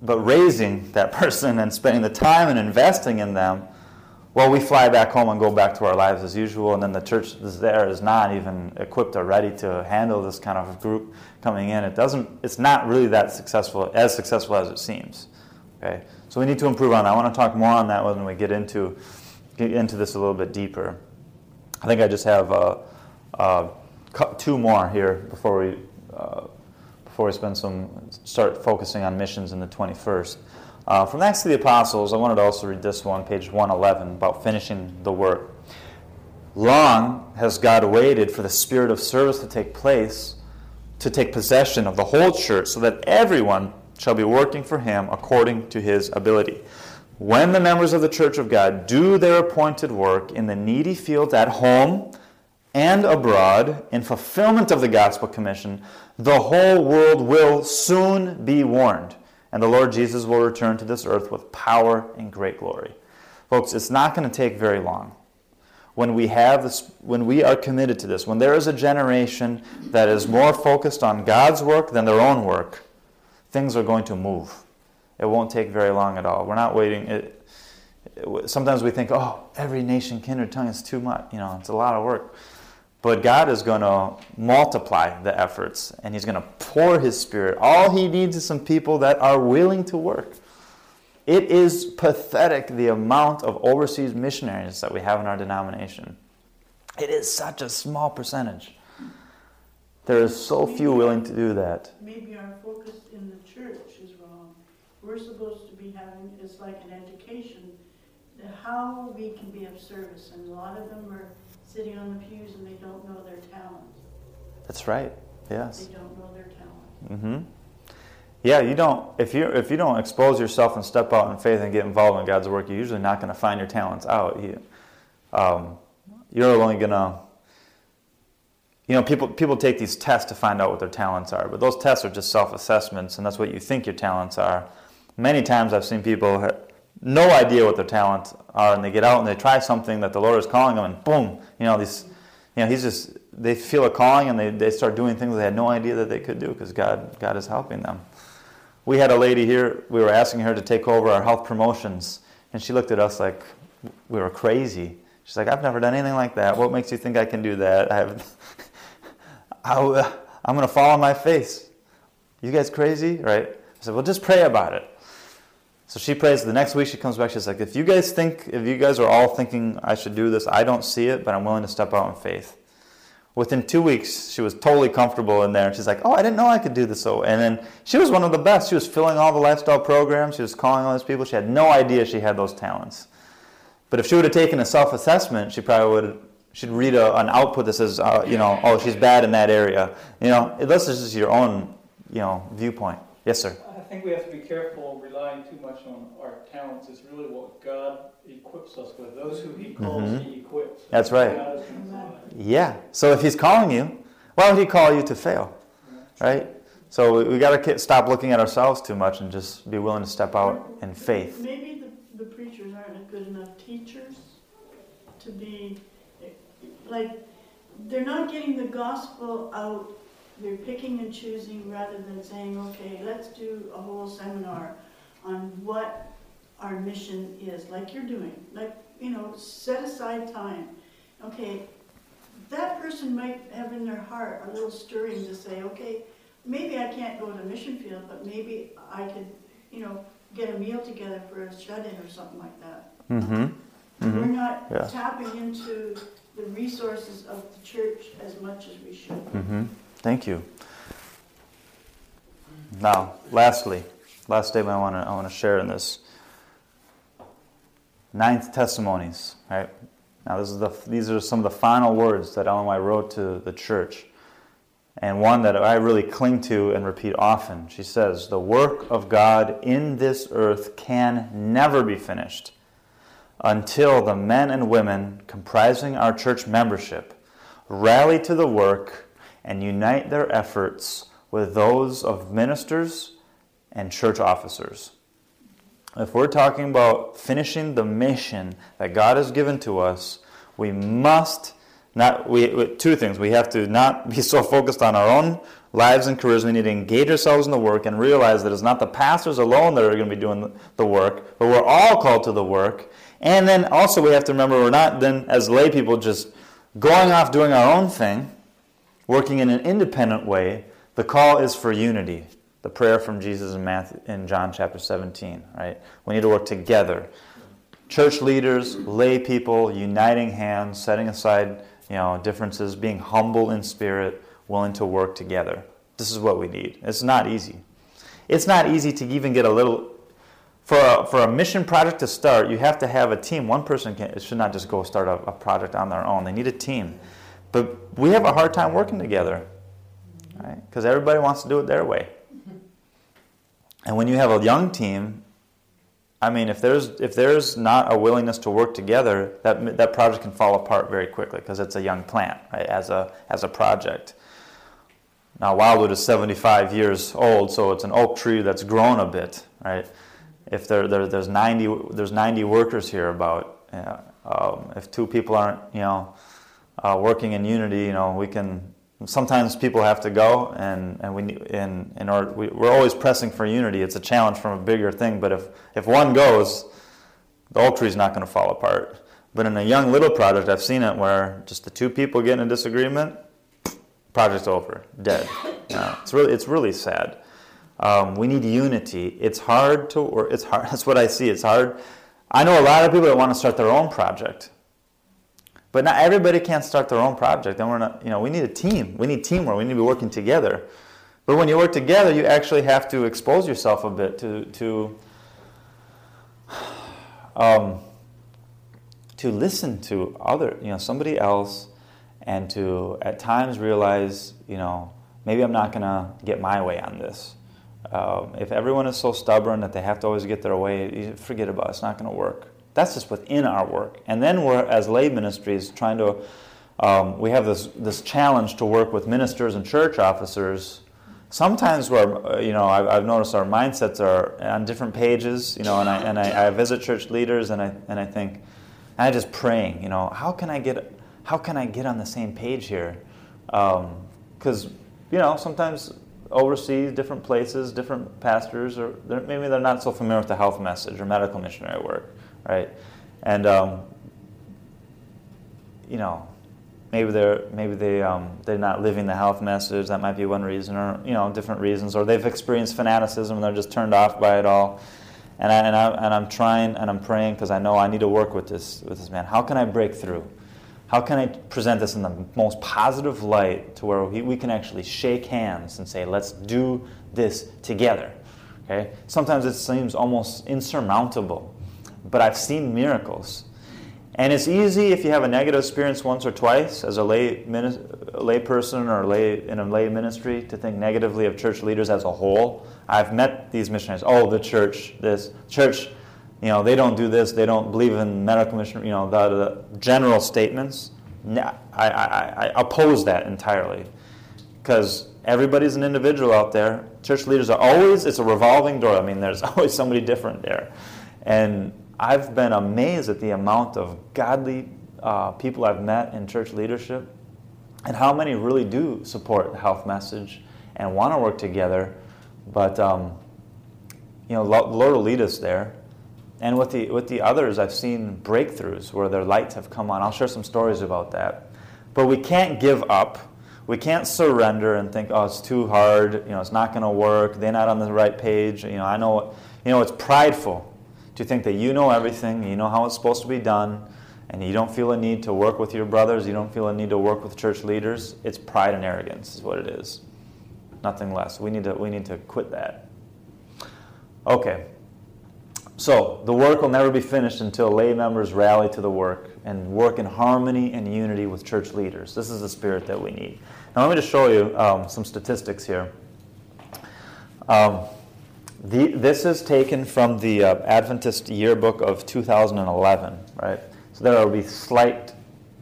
But raising that person and spending the time and investing in them, well, we fly back home and go back to our lives as usual, and then the church is there is not even equipped or ready to handle this kind of group coming in. It doesn't. It's not really that successful, as successful as it seems. Okay, so we need to improve on that. I want to talk more on that when we get into get into this a little bit deeper. I think I just have uh, uh, two more here before we. Uh, Before we spend some, start focusing on missions in the twenty-first. Uh, from Acts of the Apostles, I wanted to also read this one, page one eleven, about finishing the work. Long has God waited for the spirit of service to take place, to take possession of the whole church, so that everyone shall be working for him according to his ability. When the members of the church of God do their appointed work in the needy fields at home and abroad, in fulfillment of the gospel commission, the whole world will soon be warned and the Lord Jesus will return to this earth with power and great glory. Folks, it's not going to take very long. When we have this, when we are committed to this, when there is a generation that is more focused on God's work than their own work, things are going to move. It won't take very long at all. We're not waiting. It, it, sometimes we think, oh, every nation, kindred, tongue is too much. You know, it's a lot of work. But God is going to multiply the efforts, and He's going to pour His Spirit. All He needs is some people that are willing to work. It is pathetic, the amount of overseas missionaries that we have in our denomination. It is such a small percentage. There is so maybe, few willing to do that. Maybe our focus in the church is wrong. We're supposed to be having, it's like an education, how we can be of service. And a lot of them are sitting on the pews and they don't know their talent. That's right, yes. They don't know their talent. Mm-hmm. Yeah, you don't. If you if you don't expose yourself and step out in faith and get involved in God's work, you're usually not going to find your talents out. You, um, you're only going to. You know, people people take these tests to find out what their talents are, but those tests are just self-assessments, and that's what you think your talents are. Many times I've seen people have no idea what their talents are, and they get out and they try something that the Lord is calling them, and boom, you know these. You know, he's just. They feel a calling, and they they start doing things they had no idea that they could do because God God is helping them. We had a lady here, we were asking her to take over our health promotions, and she looked at us like we were crazy. She's like, I've never done anything like that. What makes you think I can do that? I have, I, I'm going to fall on my face. You guys crazy? Right? I said, well, just pray about it. So she prays. The next week she comes back, she's like, if you guys think, if you guys are all thinking I should do this, I don't see it, but I'm willing to step out in faith. Within two weeks, she was totally comfortable in there. She's like, oh, I didn't know I could do this. So, and then she was one of the best. She was filling all the lifestyle programs. She was calling all these people. She had no idea she had those talents. But if she would have taken a self-assessment, she probably would she'd read a, an output that says, uh, you know, oh, she's bad in that area. You know, this is just your own, you know, viewpoint. Yes, sir? I think we have to be careful relying too much on our talents. It's really what God equips us with. Those who He calls, mm-hmm. He equips. That's right. Yeah. So if He's calling you, why would He call you to fail? Right? So we, we got to stop looking at ourselves too much and just be willing to step out in faith. Maybe the, the preachers aren't good enough teachers to be, like, they're not getting the gospel out. They're picking and choosing rather than saying, okay, let's do a whole seminar on what our mission is, like you're doing. Like, you know, set aside time. Okay, that person might have in their heart a little stirring to say, okay, maybe I can't go to the mission field, but maybe I could, you know, get a meal together for a shut-in or something like that. Mm-hmm. Mm-hmm. We're not yeah. tapping into the resources of the church as much as we should. Mm-hmm. Thank you. Now, lastly, last statement I want to I want to share in this. Ninth Testimonies, right? Now, this is the these are some of the final words that Ellen White wrote to the church, and one that I really cling to and repeat often. She says, "The work of God in this earth can never be finished until the men and women comprising our church membership rally to the work and unite their efforts with those of ministers and church officers." If we're talking about finishing the mission that God has given to us, we must not, we two things. We have to not be so focused on our own lives and careers. We need to engage ourselves in the work and realize that it's not the pastors alone that are going to be doing the work, but we're all called to the work. And then also we have to remember we're not then, as lay people, just going off doing our own thing, working in an independent way. The call is for unity. The prayer from Jesus in Matthew, in John chapter seventeen, right? We need to work together. Church leaders, lay people, uniting hands, setting aside, you know, differences, being humble in spirit, willing to work together. This is what we need. It's not easy. It's not easy to even get a little, for a, for a mission project to start, you have to have a team. One person can, it should not just go start a, a project on their own. They need a team. But we have a hard time working together, right? Because everybody wants to do it their way. And when you have a young team, I mean, if there's if there's not a willingness to work together, that that project can fall apart very quickly because it's a young plant, right? As a as a project, Now, Wildwood is seventy-five years old, so it's an oak tree that's grown a bit, right? If there, there there's ninety there's ninety workers here about, uh, um, if two people aren't, you know, uh, working in unity, you know, we can. Sometimes people have to go, and and we in in order we, we're always pressing for unity. It's a challenge from a bigger thing, but if if one goes, the oak tree's not going to fall apart. But in a young little project, I've seen it where just the two people get in a disagreement. Project's over, dead. No, it's really, it's really sad. Um, we need unity. It's hard to, or it's hard. That's what I see. It's hard. I know a lot of people that want to start their own project, but not everybody can start their own project. And we're not, you know, we need a team. We need teamwork. We need to be working together. But when you work together, you actually have to expose yourself a bit to to um, to listen to other, you know, somebody else. And to, at times, realize, you know, maybe I'm not going to get my way on this. Um, if everyone is so stubborn that they have to always get their way, forget about it. It's not going to work. That's just within our work. And then we're, as lay ministries, trying to, um, we have this this challenge to work with ministers and church officers. Sometimes we're, you know, I've, I've noticed our mindsets are on different pages, you know, and I and I, I visit church leaders, and I and I think, and I just praying, you know, how can I get... How can I get on the same page here? Because, um, you know, sometimes overseas, different places, different pastors, or they're, maybe they're not so familiar with the health message or medical missionary work, right? And, um, you know, maybe they're maybe they um, they're not living the health message. That might be one reason, or you know, different reasons, or they've experienced fanaticism and they're just turned off by it all. And I and I and I'm trying and I'm praying because I know I need to work with this with this man. How can I break through? How can I present this in the most positive light to where we can actually shake hands and say, let's do this together, okay? Sometimes it seems almost insurmountable, but I've seen miracles. And it's easy if you have a negative experience once or twice as a lay, lay person or lay in a lay ministry to think negatively of church leaders as a whole. I've met these missionaries, oh, the church, this church, you know, they don't do this, they don't believe in medical mission, you know, the, the general statements. I, I, I oppose that entirely because everybody's an individual out there. Church leaders are always, it's a revolving door. I mean, there's always somebody different there. And I've been amazed at the amount of godly uh, people I've met in church leadership and how many really do support the health message and want to work together. But, um, you know, the Lord will lead us there. And with the with the others, I've seen breakthroughs where their lights have come on. I'll share some stories about that. But we can't give up. We can't surrender and think, oh, it's too hard. You know, it's not going to work. They're not on the right page. You know, I know. You know, it's prideful to think that you know everything. You know how it's supposed to be done, and you don't feel a need to work with your brothers. You don't feel a need to work with church leaders. It's pride and arrogance is what it is. Nothing less. We need to we need to quit that. Okay. So, the work will never be finished until lay members rally to the work and work in harmony and unity with church leaders. This is the spirit that we need. Now, let me just show you um, some statistics here. Um, the, this is taken from the uh, Adventist yearbook of two thousand eleven, right? So, there will be slight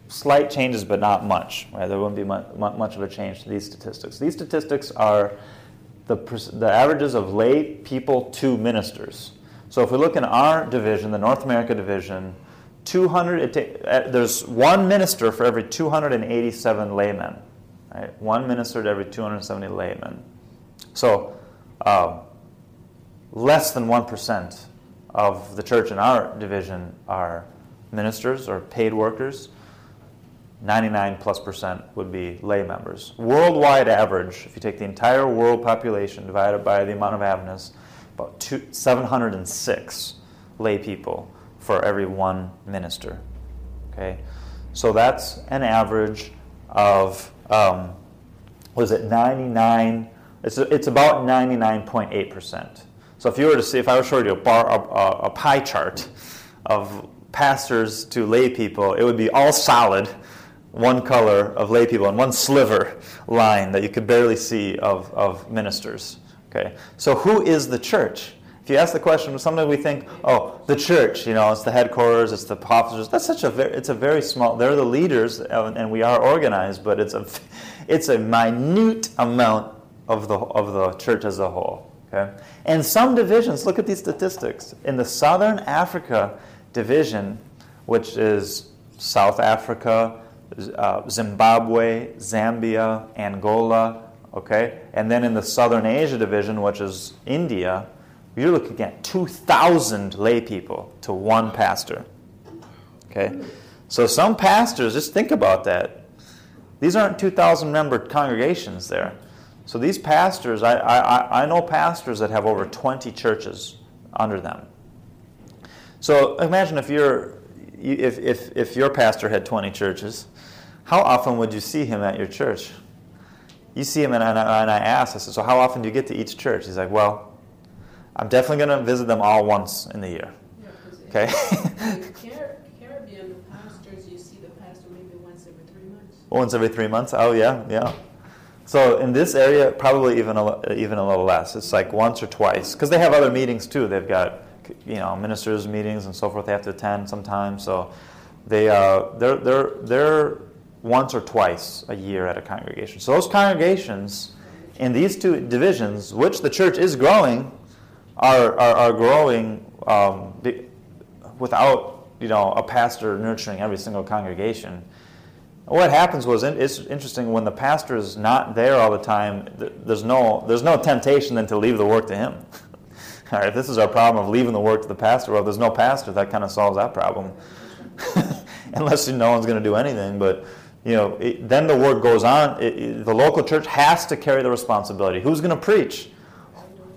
slight changes, but not much, right? There wouldn't be much of a change to these statistics. These statistics are the, the averages of lay people to ministers. So if we look in our division, the North America division, two hundred. It ta- uh, there's one minister for every two hundred eighty-seven laymen. Right? One minister to every two hundred seventy laymen. So um, less than one percent of the church in our division are ministers or paid workers. ninety-nine plus percent would be lay members. Worldwide average, if you take the entire world population divided by the amount of Adventists, about two, seven hundred six lay people for every one minister. Okay, so that's an average of um, was it ninety-nine? It's it's about ninety-nine point eight percent. So if you were to see, if I were to show you a bar a, a pie chart of pastors to lay people, it would be all solid, one color of lay people and one sliver line that you could barely see of of ministers. Okay. So who is the church? If you ask the question, sometimes we think, oh, the church, you know, it's the headquarters, it's the officers. That's such a very, it's a very small, they're the leaders, and we are organized, but it's a, It's a minute amount of the, of the church as a whole. Okay? And some divisions, look at these statistics. In the Southern Africa division, which is South Africa, uh, Zimbabwe, Zambia, Angola, okay? And then in the Southern Asia division, which is India, you're looking at two thousand lay people to one pastor. Okay? So some pastors, just think about that. These aren't two thousand member congregations there. So these pastors, I, I, I know pastors that have over twenty churches under them. So imagine if you're, if, if, if your pastor had twenty churches, how often would you see him at your church? You see him, and I, and I asked, I said, so how often do you get to each church? He's like, well, I'm definitely going to visit them all once in the year. No, okay? Caribbean pastors, you see the pastor maybe once every three months. Once every three months? Oh, yeah, yeah. So in this area, probably even a, even a little less. It's like once or twice. Because they have other meetings, too. They've got, you know, ministers' meetings and so forth they have to attend sometimes. So they, uh, they're, they're, they're once or twice a year at a congregation. So those congregations in these two divisions, which the church is growing, are, are, are growing um, without, you know, a pastor nurturing every single congregation. What happens was, it's interesting, when the pastor is not there all the time, there's no there's no temptation then to leave the work to him. All right, this is our problem of leaving the work to the pastor. Well, there's no pastor, that kind of solves that problem. Unless no one's going to do anything. But, you know, it, then the work goes on. It, it, the local church has to carry the responsibility. Who's going to preach?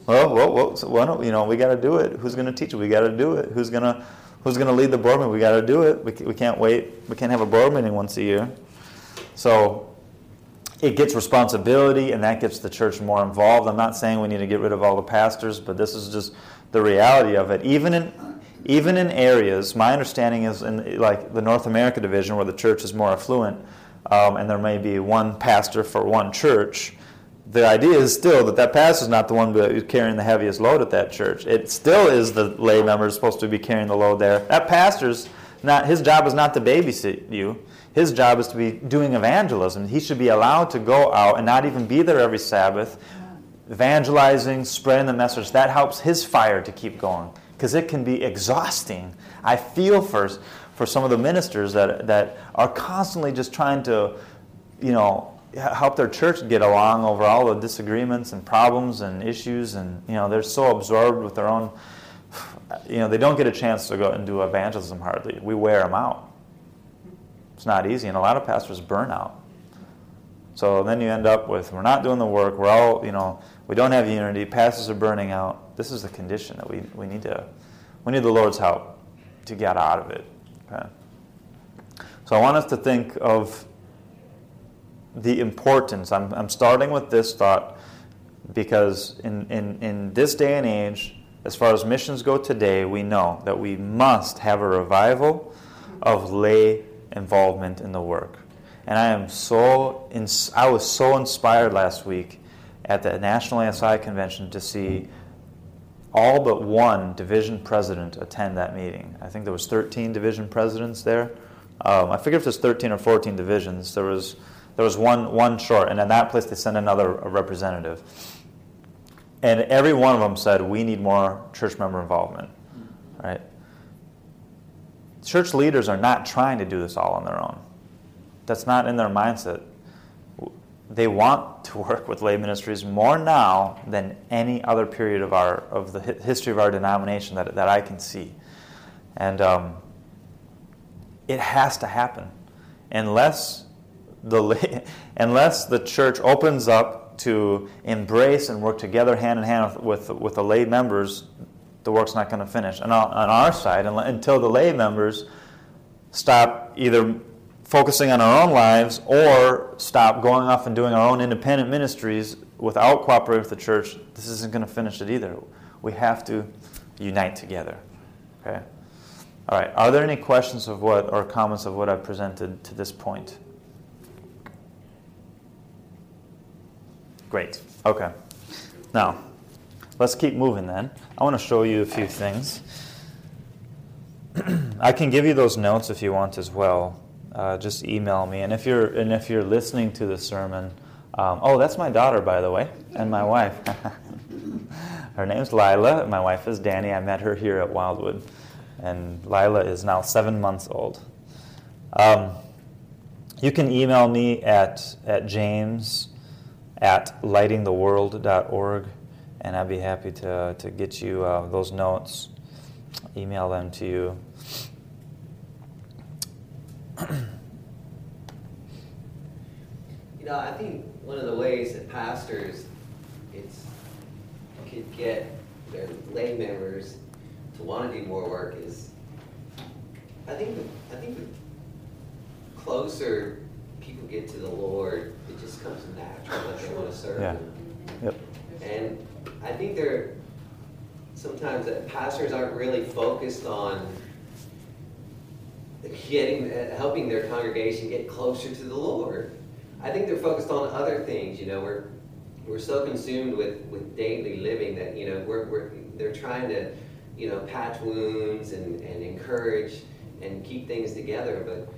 Well, well, well, so why don't, you know, we got to do it. Who's going to teach it? We got to do it. Who's going to... Who's going to lead the board meeting? We got to do it. We we can't wait. We can't have a board meeting once a year. So it gets responsibility, and that gets the church more involved. I'm not saying we need to get rid of all the pastors, but this is just the reality of it. Even in even in areas, my understanding is in like the North America division where the church is more affluent, um, and there may be one pastor for one church. The idea is still that that pastor is not the one who's carrying the heaviest load at that church. It still is the lay member who's supposed to be carrying the load there. That pastor's not, his job is not to babysit you. His job is to be doing evangelism. He should be allowed to go out and not even be there every Sabbath, evangelizing, spreading the message. That helps his fire to keep going because it can be exhausting. I feel for for some of the ministers that that are constantly just trying to, you know, help their church get along over all the disagreements and problems and issues, and you know they're so absorbed with their own, you know they don't get a chance to go and do evangelism hardly. We wear them out. It's not easy, and a lot of pastors burn out. So then you end up with we're not doing the work. We're all you know we don't have unity. Pastors are burning out. This is the condition that we we need to we need the Lord's help to get out of it. Okay. So I want us to think of the importance. I'm, I'm starting with this thought because in, in, in this day and age, as far as missions go today, we know that we must have a revival of lay involvement in the work. And I am so ins- I was so inspired last week at the National A S I convention to see all but one division president attend that meeting. I think there was thirteen division presidents there. Um, I figure if there's thirteen or fourteen divisions, there was There was one one short, and in that place they sent another representative. And every one of them said, we need more church member involvement. Right? Church leaders are not trying to do this all on their own. That's not in their mindset. They want to work with lay ministries more now than any other period of our of the history of our denomination that, that I can see. And um, it has to happen. Unless... The lay, unless the church opens up to embrace and work together hand in hand with with, with the lay members, the work's not going to finish. And on, on our side, until the lay members stop either focusing on our own lives or stop going off and doing our own independent ministries without cooperating with the church, this isn't going to finish it either. We have to unite together. Okay. All right. Are there any questions of what or comments of what I've presented to this point? Great. Okay. Now, let's keep moving then. I want to show you a few things. I can give you those notes if you want as well. uh, just email me. And if you're and if you're listening to the sermon, um, oh, that's my daughter, by the way, and my wife. Her name's Lila. My wife is Danny. I met her here at Wildwood, and Lila is now seven months old. Um, you can email me at at James at lighting the world dot org, and I'd be happy to to get you uh, those notes. Email them to you. You know, I think one of the ways that pastors it's could get their lay members to want to do more work is, I think the, I think the closer people get to the Lord, it just comes natural that they want to serve yeah. Him. Yep. And I think there sometimes that pastors aren't really focused on getting uh, helping their congregation get closer to the Lord. I think they're focused on other things. You know, we're we're so consumed with, with daily living that you know we're we're they're trying to you know patch wounds and, and encourage and keep things together. But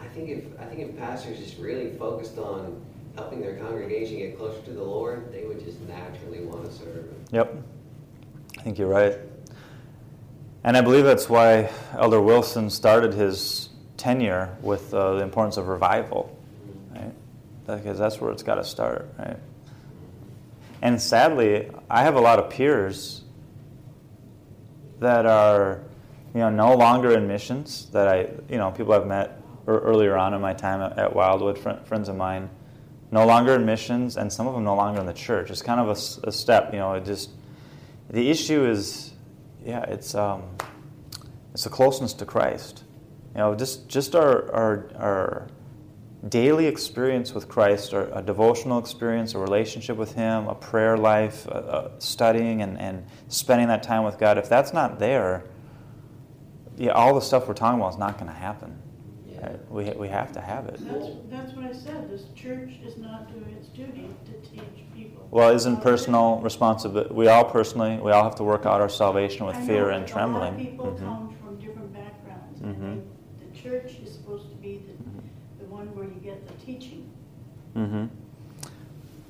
I think if I think if pastors just really focused on helping their congregation get closer to the Lord, they would just naturally want to serve Him. Yep, I think you're right. And I believe that's why Elder Wilson started his tenure with uh, the importance of revival, right? Because that's where it's got to start, right? And sadly, I have a lot of peers that are, you know, no longer in missions. That I, you know, people I've met earlier on in my time at Wildwood, friends of mine, no longer in missions, and some of them no longer in the church. It's kind of a, a step, you know. It just the issue is. Yeah, it's um, it's a closeness to Christ. You know, just just our our, our daily experience with Christ, our, a devotional experience, a relationship with Him, a prayer life, uh, uh, studying and, and spending that time with God. If that's not there, yeah, all the stuff we're talking about is not going to happen. Yeah. Right? We we have to have it. That's that's what I said. This church is not doing its duty to teach people. Well, isn't personal responsibility? We all personally, we all have to work out our salvation with I fear know, and trembling. A lot of people mm-hmm. come from different backgrounds. Mm-hmm. And they, the church is supposed to be the, the one where you get the teaching. Mm-hmm.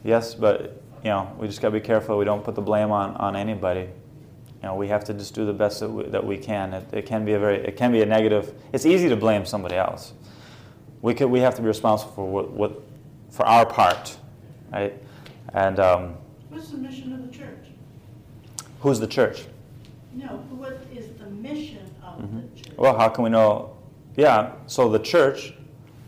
Yes, but you know, we just got to be careful. We don't put the blame on, on anybody. You know, we have to just do the best that we, that we can. It, it can be a very, it can be a negative. It's easy to blame somebody else. We could, we have to be responsible for what, what for our part, right? And um, what's the mission of the church? Who's the church? No, what is the mission of mm-hmm. the church? Well, how can we know? Yeah, so the church,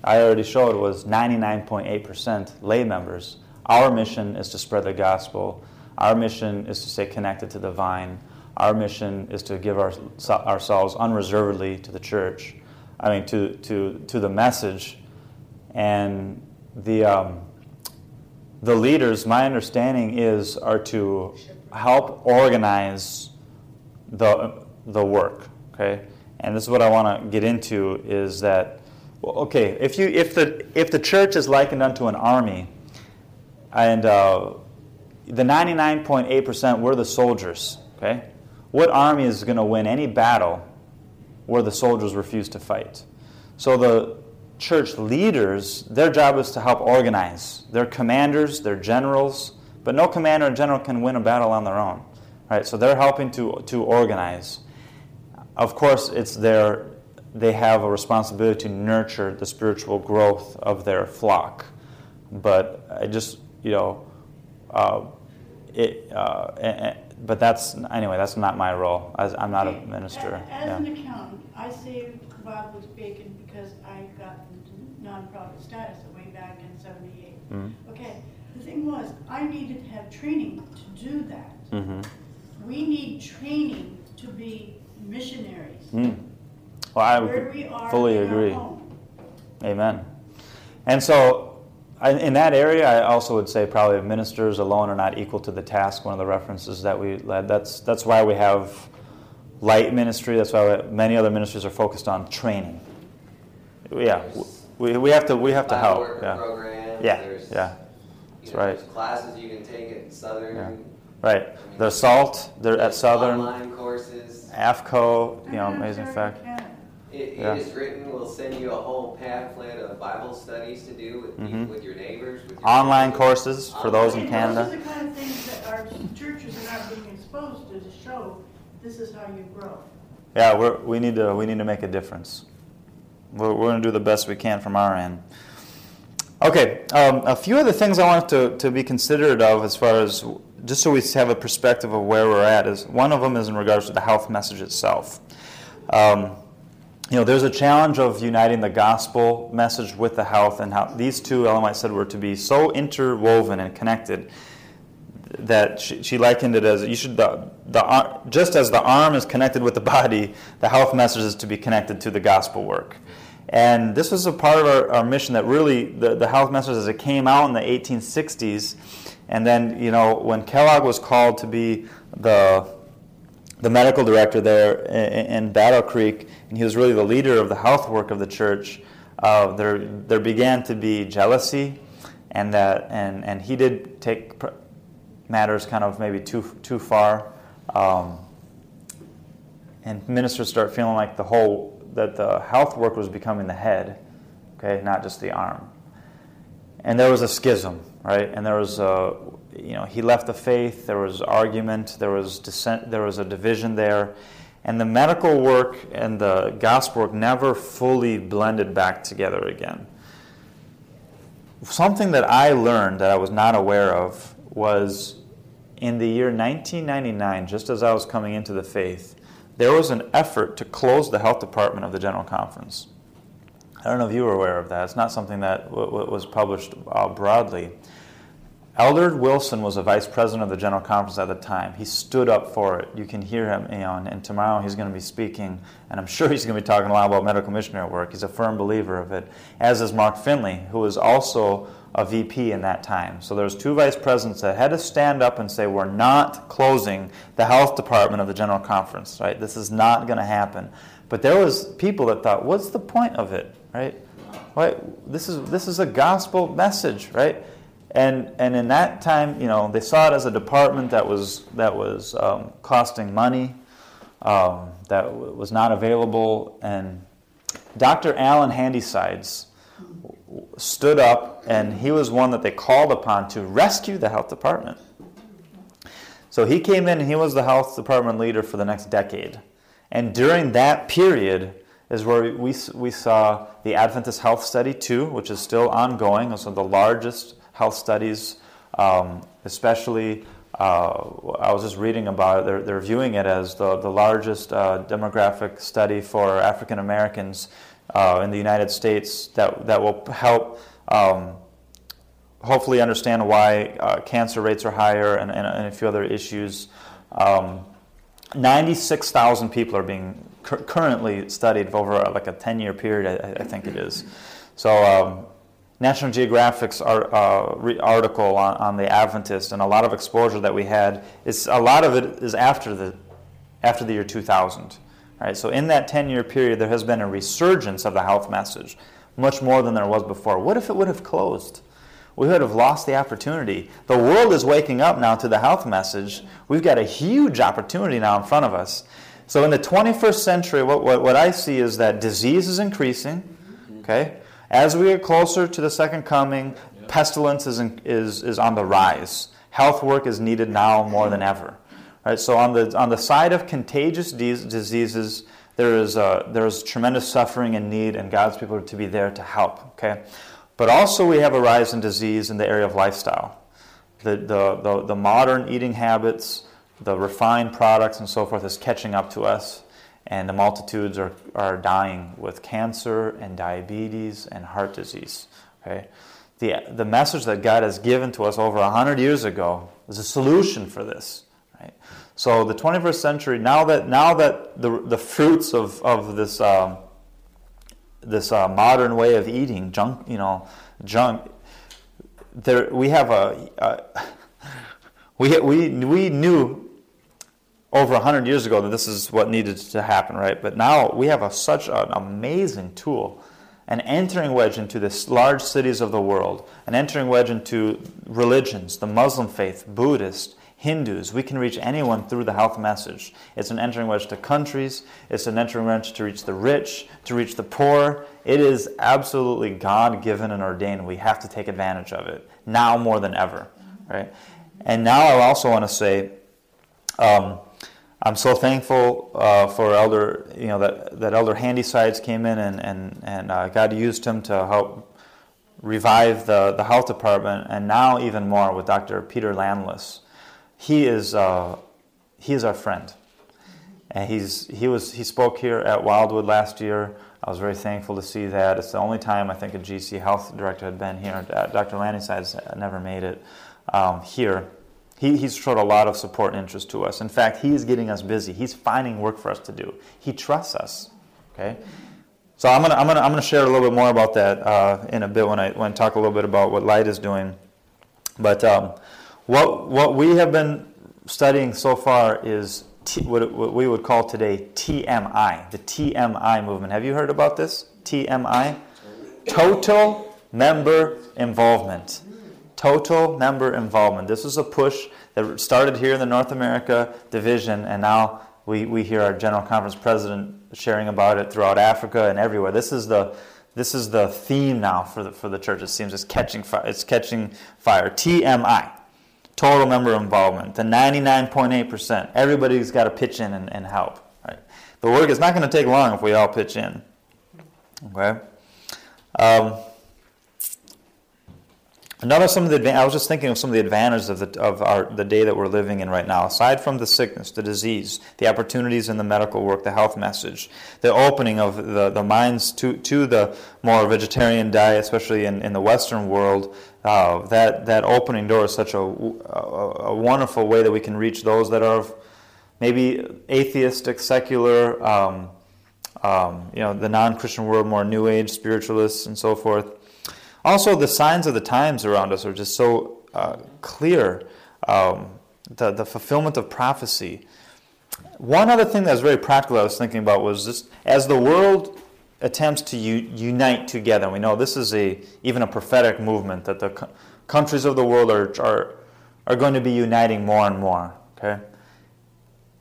I already showed, was ninety-nine point eight percent lay members. Our mission is to spread the gospel. Our mission is to stay connected to the vine. Our mission is to give our, ourselves unreservedly to the church. I mean, to to to the message, and the. Um, The leaders, my understanding is, are to help organize the the work. Okay, and this is what I want to get into is that, well, okay, if you if the if the church is likened unto an army, and uh, the ninety-nine point eight percent we're the soldiers. Okay, what army is going to win any battle where the soldiers refuse to fight? So the church leaders, their job is to help organize. They're commanders, they're generals, but no commander and general can win a battle on their own, right? So they're helping to to organize. Of course, it's their they have a responsibility to nurture the spiritual growth of their flock. But I just you know, uh, it. Uh, and, but that's anyway. That's not my role. As, I'm not a minister. As, as yeah. an accountant, I saved Wildwood's bacon because I got nonprofit status way back in seventy-eight. Mm-hmm. Okay, the thing was, I needed to have training to do that. Mm-hmm. We need training to be missionaries. Mm. Well, I Where we are fully agree. Amen. And so, in that area, I also would say probably ministers alone are not equal to the task. One of the references that we led. That's that's why we have light ministry. That's why we, many other ministries are focused on training. Yeah, we we have to we have to help. Yeah, programs, yeah, yeah. That's know, right. There's classes you can take at Southern. Yeah. Right. I mean, there's SALT. They're at Southern. Online courses. A F C O. You know, amazing fact. It, yeah. it is written, we'll send you a whole pamphlet of Bible studies to do with, mm-hmm. people, with your neighbors. With your Online family. courses for Online. those in Canada. Those are the kind of things that our churches are not being exposed to, to show this is how you grow. Yeah, we're, we need to we need to make a difference. We're, we're going to do the best we can from our end. Okay, um, a few other things I want to, to be considerate of as far as, just so we have a perspective of where we're at, is one of them is in regards to the health message itself. Um, you know, there's a challenge of uniting the gospel message with the health, and how these two, Ellen White said, were to be so interwoven and connected that she, she likened it as, you should the, the just as the arm is connected with the body, the health message is to be connected to the gospel work. And this was a part of our, our mission that really, the, the health message as it came out in the eighteen sixties, and then, you know, when Kellogg was called to be the the medical director there in, in Battle Creek, and he was really the leader of the health work of the church, uh, there there began to be jealousy, and that and, and he did take pr- matters kind of maybe too too far, um, and ministers start feeling like the whole, that the health work was becoming the head, okay, not just the arm. And there was a schism, right? And there was a, you know, he left the faith, there was argument, there was dissent, there was a division there. And the medical work and the gospel work never fully blended back together again. Something that I learned that I was not aware of was in the year nineteen ninety-nine, just as I was coming into the faith, there was an effort to close the health department of the General Conference. I don't know if you were aware of that. It's not something that w- w- was published uh, broadly. Elder Wilson was the vice president of the General Conference at the time. He stood up for it. You can hear him, you know, and, and tomorrow he's going to be speaking, and I'm sure he's going to be talking a lot about medical missionary work. He's a firm believer of it, as is Mark Finley, who was also a V P in that time. So there's two vice presidents that had to stand up and say, we're not closing the health department of the General Conference, right? This is not going to happen. But there was people that thought, what's the point of it, right? Why, this is this is a gospel message, right? And and in that time, you know, they saw it as a department that was that was um, costing money, um, that w- was not available. And Doctor Alan Handysides stood up, and he was one that they called upon to rescue the health department. So he came in, and he was the health department leader for the next decade. And during that period is where we we saw the Adventist Health Study two, which is still ongoing. It's one of the largest health studies, um, especially, uh, I was just reading about it, they're, they're viewing it as the, the largest uh, demographic study for African Americans Uh, in the United States, that that will help um, hopefully understand why uh, cancer rates are higher and, and, and a few other issues. Um, ninety-six thousand people are being cu- currently studied over uh, like a ten-year period, I, I think it is. So um, National Geographic's art, uh, re- article on, on the Adventist and a lot of exposure that we had, it's, a lot of it is after the after the year two thousand. All right, so in that ten-year period, there has been a resurgence of the health message, much more than there was before. What if it would have closed? We would have lost the opportunity. The world is waking up now to the health message. We've got a huge opportunity now in front of us. So in the twenty-first century, what what, what I see is that disease is increasing. Okay, as we get closer to the second coming, yep. pestilence is in, is is on the rise. Health work is needed now more than ever. Right, so on the on the side of contagious de- diseases, there is uh, there is tremendous suffering and need, and God's people are to be there to help. Okay, but also we have a rise in disease in the area of lifestyle, the the the, the modern eating habits, the refined products, and so forth is catching up to us, and the multitudes are are dying with cancer and diabetes and heart disease. Okay, the the message that God has given to us over a hundred years ago is a solution for this. Right. So the twenty-first century, now that now that the the fruits of of this um, this uh, modern way of eating junk, you know, junk, there we have a uh, we we we knew over a hundred years ago that this is what needed to happen, right? But now we have a, such an amazing tool, an entering wedge into the large cities of the world, an entering wedge into religions, the Muslim faith, Buddhist, Hindus. We can reach anyone through the health message. It's an entering wedge to countries. It's an entering wedge to reach the rich, to reach the poor. It is absolutely God-given and ordained. We have to take advantage of it now more than ever, right? And now I also want to say, um, I'm so thankful uh, for Elder, you know, that, that Elder Handysides came in and, and, and uh, God used him to help revive the, the health department, and now even more with Doctor Peter Landless. He is uh, he is our friend, and he's he was he spoke here at Wildwood last year. I was very thankful to see that. It's the only time I think a G C health director had been here. Doctor Landisides never made it um, here. He he's showed a lot of support and interest to us. In fact, he is getting us busy. He's finding work for us to do. He trusts us. Okay. So I'm gonna I'm gonna I'm gonna share a little bit more about that uh, in a bit when I when I talk a little bit about what Light is doing, but um, what what we have been studying so far is t- what, what we would call today T M I, the T M I movement. Have you heard about this? T M I, total member involvement. Total member involvement. This is a push that started here in the North America division, and now we we hear our General Conference president sharing about it throughout Africa and everywhere. This is the this is the theme now for the for the church. It seems it's catching fire. It's catching fire. T M I, total member involvement. The ninety-nine point eight percent. Everybody's got to pitch in and, and help. Right? The work is not going to take long if we all pitch in. Okay. Um, another some of the I was just thinking of some of the advantages of the of our the day that we're living in right now. Aside from the sickness, the disease, the opportunities in the medical work, the health message, the opening of the, the minds to to the more vegetarian diet, especially in, in the Western world, uh, that that opening door is such a, a a wonderful way that we can reach those that are maybe atheistic, secular, um, um, you know, the non-Christian world, more New Age spiritualists, and so forth. Also, the signs of the times around us are just so uh, clear. Um, the, the fulfillment of prophecy. One other thing that was very practical I was thinking about was just as the world attempts to u- unite together, we know this is a even a prophetic movement that the co- countries of the world are, are are going to be uniting more and more. Okay,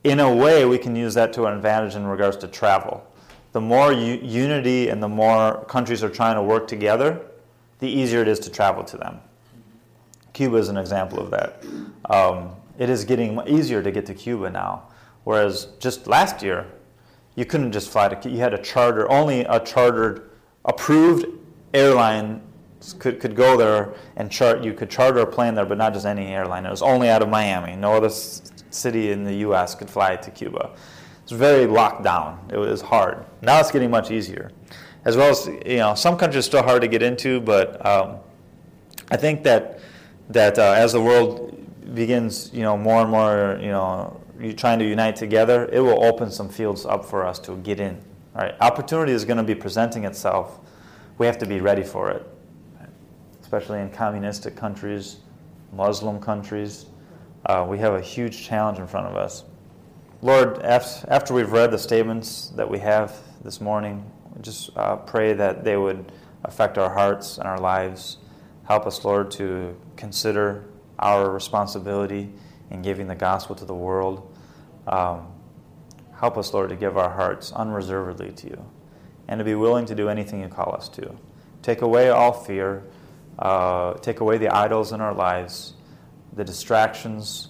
in a way, we can use that to our advantage in regards to travel. The more u- unity and the more countries are trying to work together, the easier it is to travel to them. Cuba is an example of that. Um, it is getting easier to get to Cuba now, whereas just last year, you couldn't just fly to Cuba. You had a charter, only a chartered, approved airline could, could go there and chart. You could charter a plane there, but not just any airline. It was only out of Miami. No other s- city in the U S could fly to Cuba. It was very locked down. It was hard. Now it's getting much easier. As well as, you know, some countries are still hard to get into, but um, I think that that uh, as the world begins, you know, more and more, you know, trying to unite together, it will open some fields up for us to get in. All right, opportunity is going to be presenting itself. We have to be ready for it, especially in communistic countries, Muslim countries. Uh, we have a huge challenge in front of us. Lord, after we've read the statements that we have this morning, just uh, pray that they would affect our hearts and our lives. Help us, Lord, to consider our responsibility in giving the gospel to the world. Um, help us, Lord, to give our hearts unreservedly to you and to be willing to do anything you call us to. Take away all fear. Uh, take away the idols in our lives, the distractions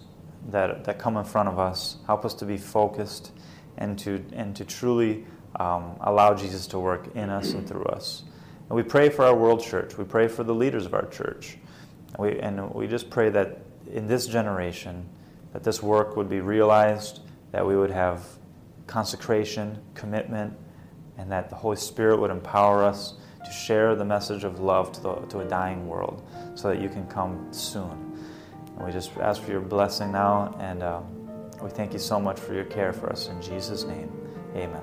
that that come in front of us. Help us to be focused and to and to truly... Um, allow Jesus to work in us and through us. And we pray for our world church. We pray for the leaders of our church. And we, and we just pray that in this generation, that this work would be realized, that we would have consecration, commitment, and that the Holy Spirit would empower us to share the message of love to, the, to a dying world so that you can come soon. And we just ask for your blessing now, and uh, we thank you so much for your care for us. In Jesus' name, amen.